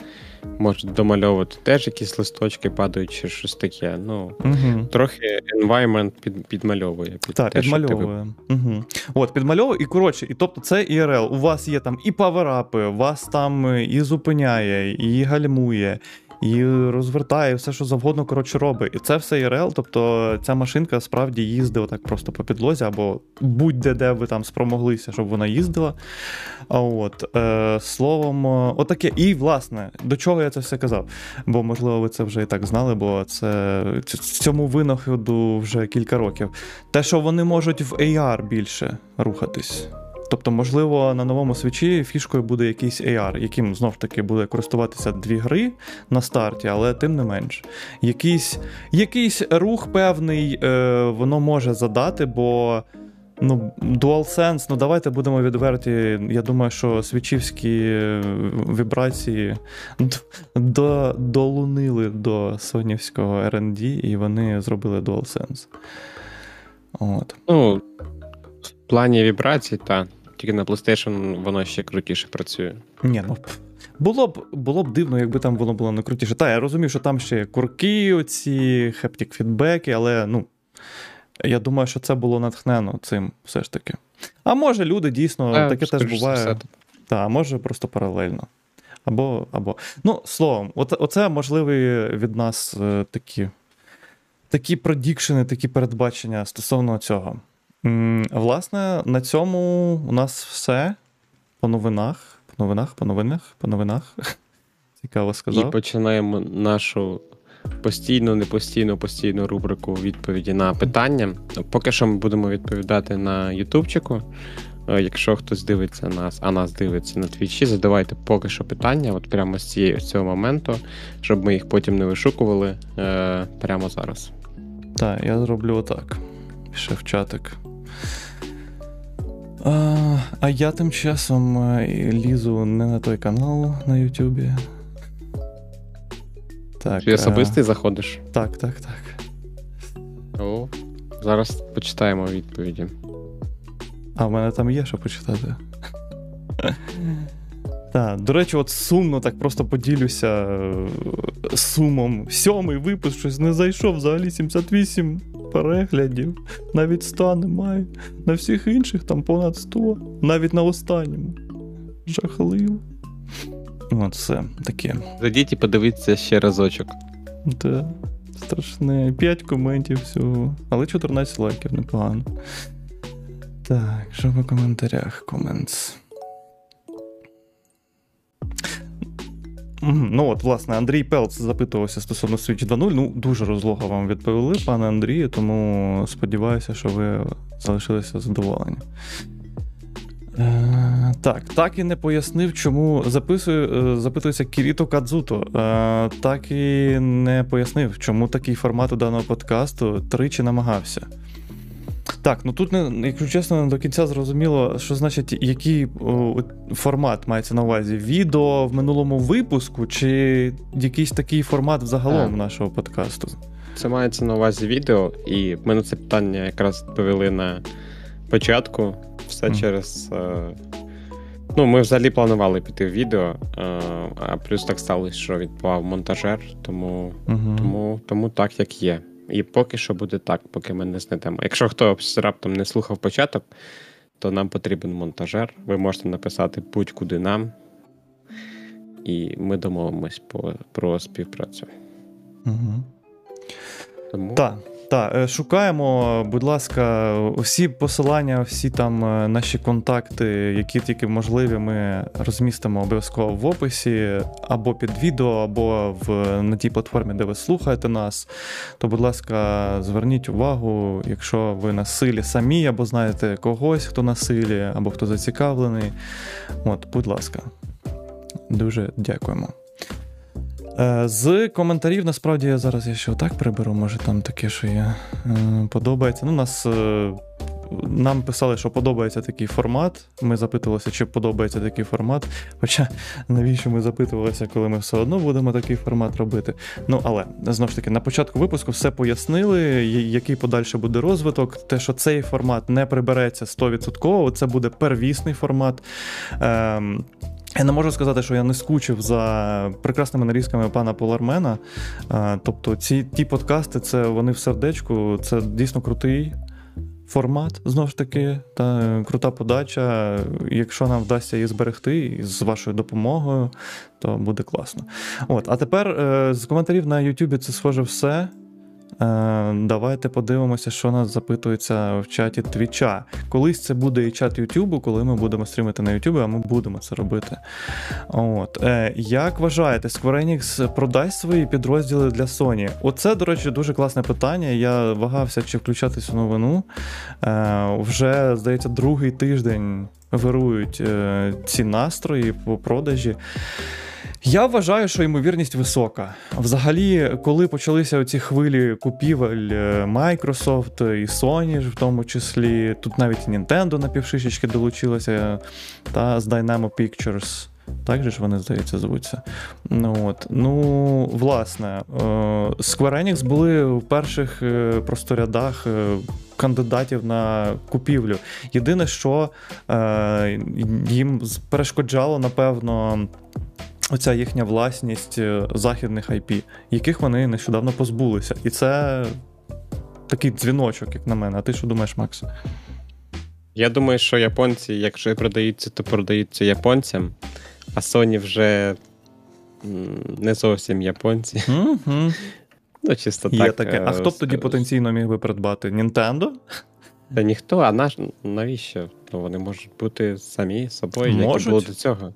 можуть домальовувати теж якісь листочки падають, чи щось таке. Ну, угу. Трохи environment під, підмальовує. Під так, те, підмальовує. Тебе... Угу. От, підмальовує, і коротше, і тобто це ай ар ел. У вас є там і паверапи, вас там і зупиняє, і гальмує, і розвертає, все, що завгодно, коротше, робить. І це все ай ар ел, тобто ця машинка справді їздить отак просто по підлозі, або будь-де, де ви там спромоглися, щоб вона їздила. От, е, словом, отаке. І, власне, до чого я це все казав? Бо, можливо, ви це вже і так знали, бо це цьому винаходу вже кілька років. Те, що вони можуть в ей ар більше рухатись. Тобто, можливо, на новому свічі фішкою буде якийсь ей ар, яким, знов ж таки, буде користуватися дві гри на старті, але тим не менш. Якийсь, якийсь рух певний е, воно може задати, бо ну, DualSense, ну давайте будемо відверті, я думаю, що свічівські вібрації до, долунили до сонівського ар енд ді, і вони зробили DualSense. От. Ну, в плані вібрацій, та. Тільки на PlayStation воно ще крутіше працює. Ні, ну, було б, було б дивно, якби там воно було не крутіше. Та, я розумів, що там ще курки оці, хептік-фідбеки, але, ну, я думаю, що це було натхнено цим все ж таки. А може люди дійсно, а, таке теж буває. Та, може просто паралельно. Або, або. Ну, словом, оце, оце можливі від нас е, такі, такі продікшени, такі передбачення стосовно цього. М, власне, на цьому у нас все. По новинах, по новинах, по новинах, по новинах. Цікаво сказав. І починаємо нашу постійну, непостійну, постійну рубрику відповіді на питання. Поки що ми будемо відповідати на ютубчику. Якщо хтось дивиться нас, а нас дивиться на твічі, задавайте поки що питання, от прямо з, цієї, з цього моменту, щоб ми їх потім не вишукували е, прямо зараз. Так, я зроблю отак. Ще в чатик. А, а я тим часом лізу не на той канал на ютубі. Так, ти особистий а... заходиш? Так, так, так. О, зараз почитаємо відповіді. А в мене там є що почитати. Так, до речі, от сумно так просто поділюся сумом. Сьомий випуск, щось не зайшов, взагалі сімдесят вісім переглядів. Навіть ста немає. На всіх інших там понад сто. Навіть на останньому. Жахливо. От все таке. Зайдіть і подивіться ще разочок. Да, страшне. п'ять коментів всього. Але чотирнадцять лайків, непогано. Так, що в коментарях? Коментс. Ну от, власне, Андрій Пелц запитувався стосовно Switch два нуль. Ну, дуже розлого вам відповіли, пане Андрію, тому сподіваюся, що ви залишилися задоволені. Е, так, так і не пояснив, чому записую, запитується Кіріто Кадзуто. Е, так і не пояснив, чому такий формат у даного подкасту тричі намагався. Так, ну тут, якщо чесно, не до кінця зрозуміло, що значить, який о, формат мається на увазі. Відео в минулому випуску чи якийсь такий формат взагалом а, нашого подкасту? Це мається на увазі відео, і ми на це питання якраз відповіли на початку. Все mm. через... Ну, ми взагалі планували піти в відео, а плюс так сталося, що відпав монтажер, тому, mm-hmm. тому, тому так, як є. І поки що буде так, поки ми не знайдемо. Якщо хто раптом не слухав початок, то нам потрібен монтажер. Ви можете написати будь-куди нам, і ми домовимось по, про співпрацю. Угу. Тому... Так. Так, шукаємо, будь ласка, всі посилання, всі там наші контакти, які тільки можливі, ми розмістимо обов'язково в описі, або під відео, або в, на тій платформі, де ви слухаєте нас. То, будь ласка, зверніть увагу, якщо ви на силі самі, або знаєте когось, хто на силі, або хто зацікавлений. От, будь ласка. Дуже дякуємо. З коментарів, насправді, я зараз я ще отак приберу, може там таке, що є, подобається. Ну, нас, нам писали, що подобається такий формат, ми запитувалися, чи подобається такий формат, хоча навіщо ми запитувалися, коли ми все одно будемо такий формат робити. Ну, але, знову ж таки, на початку випуску все пояснили, який подальше буде розвиток, те, що цей формат не прибереться сто відсотків, це буде первісний формат. Ем... Я не можу сказати, що я не скучив за прекрасними нарізками пана Полармена. Тобто ці, ті подкасти, це вони в сердечку, це дійсно крутий формат, знову ж таки, та крута подача. Якщо нам вдасться її зберегти з вашою допомогою, то буде класно. От, а тепер з коментарів на YouTube це схоже все. Давайте подивимося, що нас запитується в чаті Твіча. Колись це буде і чат Ютубу, коли ми будемо стрімити на Ютубі, а ми будемо це робити. От. Як вважаєте, Square Enix продасть свої підрозділи для Sony? Оце, до речі, дуже класне питання. Я вагався, чи включати цю новину. Вже, здається, другий тиждень вирують ці настрої по продажі. Я вважаю, що ймовірність висока. Взагалі, коли почалися оці хвилі купівель Microsoft і Sony в тому числі, тут навіть Nintendo на півшишечки долучилася, та з Dynamo Pictures. Так же ж вони, здається, звуться. Ну, от. Ну, власне, Square Enix були в перших просто рядах кандидатів на купівлю. Єдине, що їм перешкоджало, напевно, оця їхня власність західних ай пі, яких вони нещодавно позбулися. І це такий дзвіночок, як на мене. А ти що думаєш, Макс? Я думаю, що японці, якщо і продаються, то продаються японцям, а Sony вже не зовсім японці. Mm-hmm. Ну, чисто є так. Таке. А хто б тоді потенційно міг би придбати? Нінтендо? Та ніхто, а наш... навіщо? Ну, вони можуть бути самі собою, як і було до цього.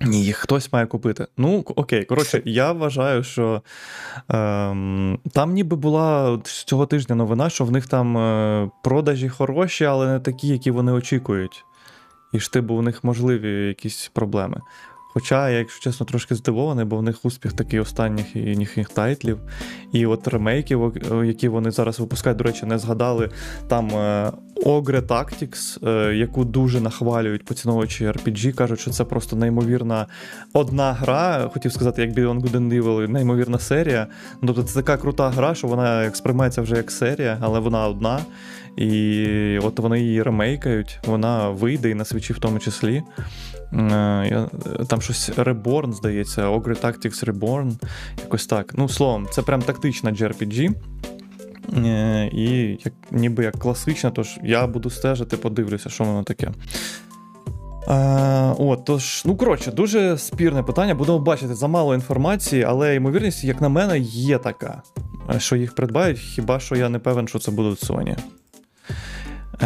Ні, їх хтось має купити. Ну, окей, коротше, я вважаю, що ем, там ніби була цього тижня новина, що в них там е, продажі хороші, але не такі, які вони очікують. І ж типу у них можливі якісь проблеми. Хоча, я, якщо чесно, трошки здивований, бо в них успіх такий останніх їхніх тайтлів. І от ремейків, які вони зараз випускають, до речі, не згадали, там Ogre Tactics, яку дуже нахвалюють поціновувачі ар пі джі, кажуть, що це просто неймовірна одна гра, хотів сказати, як Beyond Good and Evil, неймовірна серія. Тобто це така крута гра, що вона сприймається вже як серія, але вона одна. І от вони її ремейкають, вона вийде і на Switch в тому числі. Там щось Reborn, здається, Ogre Tactics Reborn, якось так. Ну, словом, це прям тактична джей ар пі джі. І як, ніби як класична, тож я буду стежити, подивлюся, що воно таке. А, от, тож, ну, коротше, дуже спірне питання. Будемо бачити, замало інформації, але ймовірність, як на мене, є така, що їх придбають, хіба що я не певен, що це будуть Sony.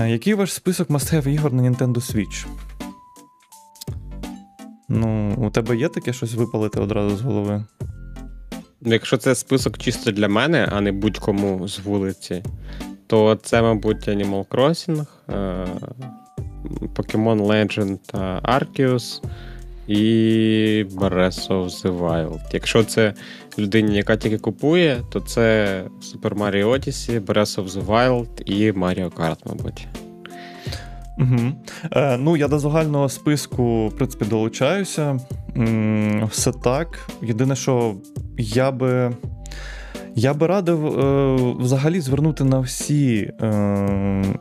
Який ваш список must-have ігор на Nintendo Switch? Ну, у тебе є таке щось випалити одразу з голови? Якщо це список чисто для мене, а не будь-кому з вулиці, то це, мабуть, Animal Crossing, Pokemon Legends Arceus і Breath of the Wild. Якщо це людині, яка тільки купує, то це Super Mario Odyssey, Breath of the Wild і Mario Kart, мабуть. Угу. Е, ну, я до загального списку, в принципі, долучаюся. М-м, все так. Єдине, що я би, я би радив е, взагалі звернути на всі е,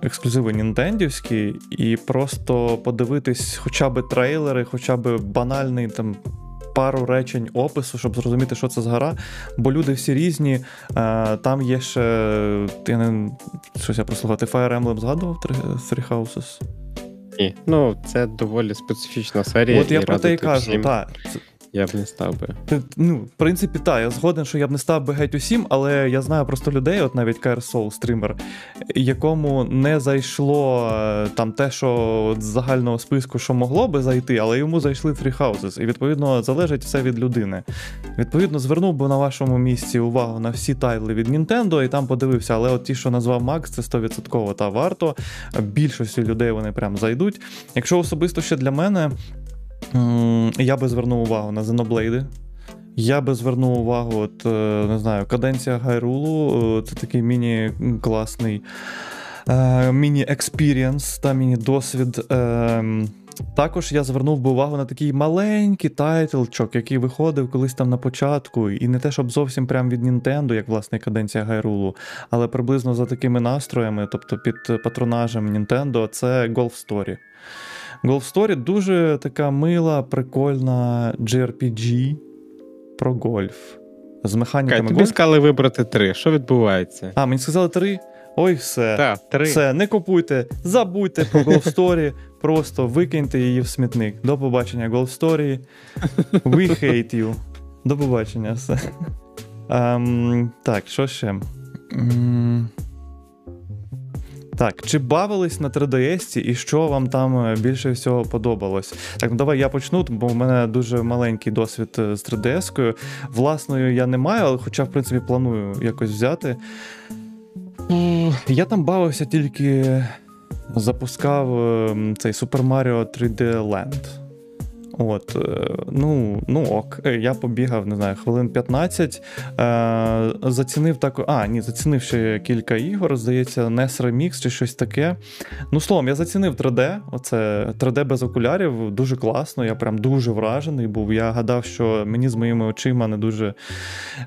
ексклюзиви нінтендівські і просто подивитись хоча б трейлери, хоча б банальний там пару речень опису, щоб зрозуміти, що це за гра, бо люди всі різні. Там є ще, я не, щось я прослухати, Fire Emblem згадував, Three Houses? Ні, ну це доволі специфічна серія. От я про те і кажу, так. Я б не став би. Ну, в принципі, так, я згоден, що я б не став би геть усім, але я знаю просто людей, от навіть кей ар Soul стрімер, якому не зайшло там те, що з загального списку, що могло би зайти, але йому зайшли Three Houses, і відповідно залежить все від людини. Відповідно, звернув би на вашому місці увагу на всі тайтли від Nintendo і там подивився, але от ті, що назвав Макс, це сто відсотків та варто. Більшості людей вони прям зайдуть. Якщо особисто ще для мене, я би звернув увагу на Xenoblade. Я би звернув увагу, от, не знаю, Cadence of Hyrule, це такий міні-класний міні-експірієнс та міні-досвід. Також я звернув би увагу на такий маленький тайтлчок, який виходив колись там на початку, і не те, щоб зовсім прям від Nintendo, як власне Каденція Гайрулу, але приблизно за такими настроями, тобто під патронажем Nintendo, це Golf Story. Golf Story дуже така мила, прикольна джей ар пі джі про гольф. З механіками гольф. Тобі сказали вибрати три. Що відбувається? А, мені сказали три? Ой, все. Та, три. Все, не купуйте, забудьте про Golf Story, просто викиньте її в смітник. До побачення, Golf Story. We hate you. До побачення, все. Um, так, що ще? Mm. Так, чи бавились на три ді ес і що вам там більше всього подобалось? Так, ну давай я почну, бо в мене дуже маленький досвід з три ді ес-кою. Власною я не маю, але хоча, в принципі, планую якось взяти. Я там бавився тільки... Запускав цей Super Mario три ді Land. От, ну, ну ок, я побігав, не знаю, хвилин п'ятнадцять, е, зацінив так, а, ні, зацінив ще кілька ігор, здається, N E S Remix чи щось таке. Ну, словом, я зацінив три ді, оце три ді без окулярів, дуже класно, я прям дуже вражений був, я гадав, що мені з моїми очима не дуже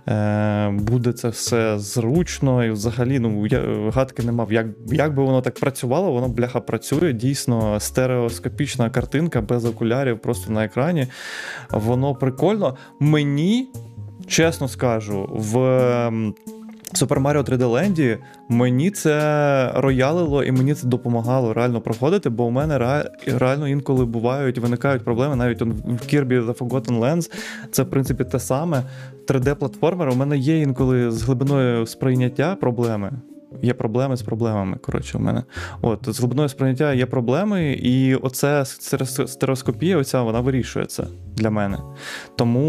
е, буде це все зручно, і взагалі, ну, я гадки не мав, як, як би воно так працювало, воно, бляха, працює, дійсно, стереоскопічна картинка без окулярів, просто на екрані, воно прикольно. Мені, чесно скажу, в Super Mario три ді Land мені це роялило і мені це допомагало реально проходити, бо у мене реально інколи бувають, виникають проблеми, навіть в Kirby The Forgotten Lands, це, в принципі, те саме. три ді-платформер, у мене є інколи з глибиною сприйняття проблеми. Є проблеми з проблемами, коротше, у мене. От, з глибиною сприйняття є проблеми, і оце стереоскопія, оця, вона вирішує це для мене. Тому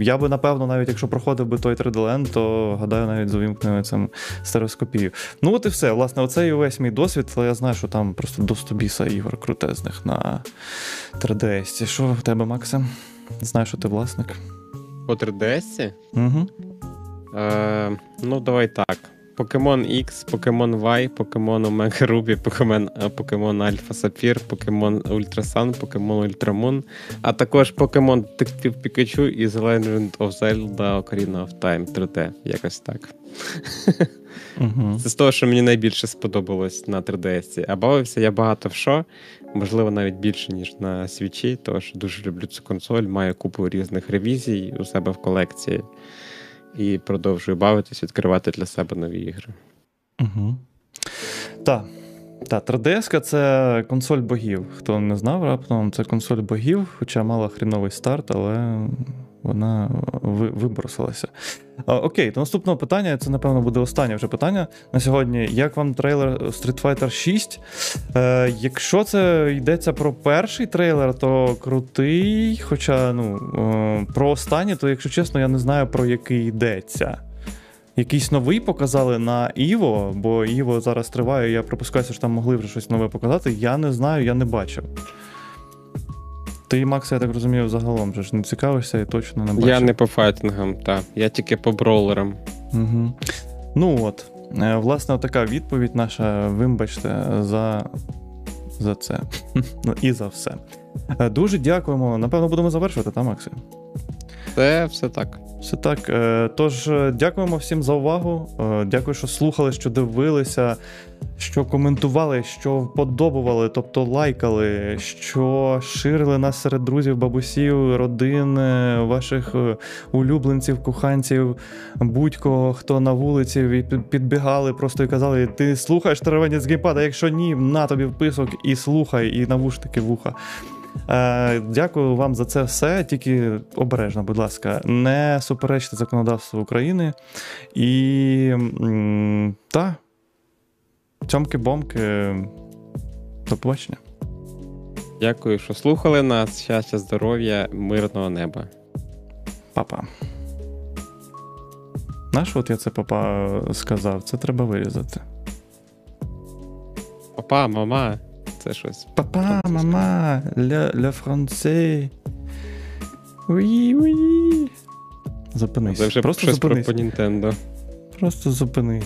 я би, напевно, навіть якщо проходив би той три ді Land, то, гадаю, навіть з увімкненою цим стереоскопією. Ну от і все, власне, оце і весь мій досвід, але я знаю, що там просто до сто біса ігор крутезних на три ді ес. Що в тебе, Максим? Знаю, що ти власник. По три ді ес? Угу. Е, ну, давай так. Pokemon X, Pokemon Y, Pokemon Omega Ruby, Pokemon, Pokemon Alpha Sapphire, Pokemon Ultra Sun, Pokemon Ultra Moon, а також Pokemon Detective Pikachu і The Legend of Zelda Ocarina of Time три ді. Якось так. Uh-huh. Це з того, що мені найбільше сподобалось на три ді ес. А бавився я багато в що. Можливо, навіть більше, ніж на Switch, тому що дуже люблю цю консоль, маю купу різних ревізій у себе в колекції. І продовжую бавитись, відкривати для себе нові ігри. Угу. Та, та три ді ес це консоль богів. Хто не знав раптом, це консоль богів, хоча мала хріновий старт, але вона вибросилася. Окей, то наступне питання, це, напевно, буде останнє вже питання на сьогодні. Як вам трейлер Street Fighter шість? Е, якщо це йдеться про перший трейлер, то крутий, хоча, ну, е, про останнє, то, якщо чесно, я не знаю, про який йдеться. Якийсь новий показали на і ві о, бо і ві о зараз триває, я припускаюся, що там могли вже щось нове показати. Я не знаю, я не бачив. Ти, Макс, я так розумію, загалом вже ж не цікавишся і точно не бачиш. Я не по файтингам, так. Я тільки по броулерам. Угу. Ну от, власне, така відповідь наша, вибачте, за, за це. І за все. Дуже дякуємо. Напевно, будемо завершувати, так, Максим? Це все так. Все так. Тож, дякуємо всім за увагу. Дякую, що слухали, що дивилися, що коментували, що вподобували, тобто лайкали, що ширили нас серед друзів, бабусів, родин, ваших улюбленців, коханців, будь-кого, хто на вулиці, і підбігали просто і казали: ти слухаєш теревені з геймпада, якщо ні, на тобі вписок і слухай, і навушники в уха. Дякую вам за це все, тільки обережно, будь ласка, не суперечте законодавству України. І та, цьомки-бомки, до побачення. Дякую, що слухали нас. Щастя, здоров'я, мирного неба. Папа. Наш от я це папа сказав, це треба вирізати. Папа, мама. Щось. Папа, мама, le, le français. Oui, oui. Запинись. Це вже просто щось зупинись. Про Nintendo. Просто зупинись.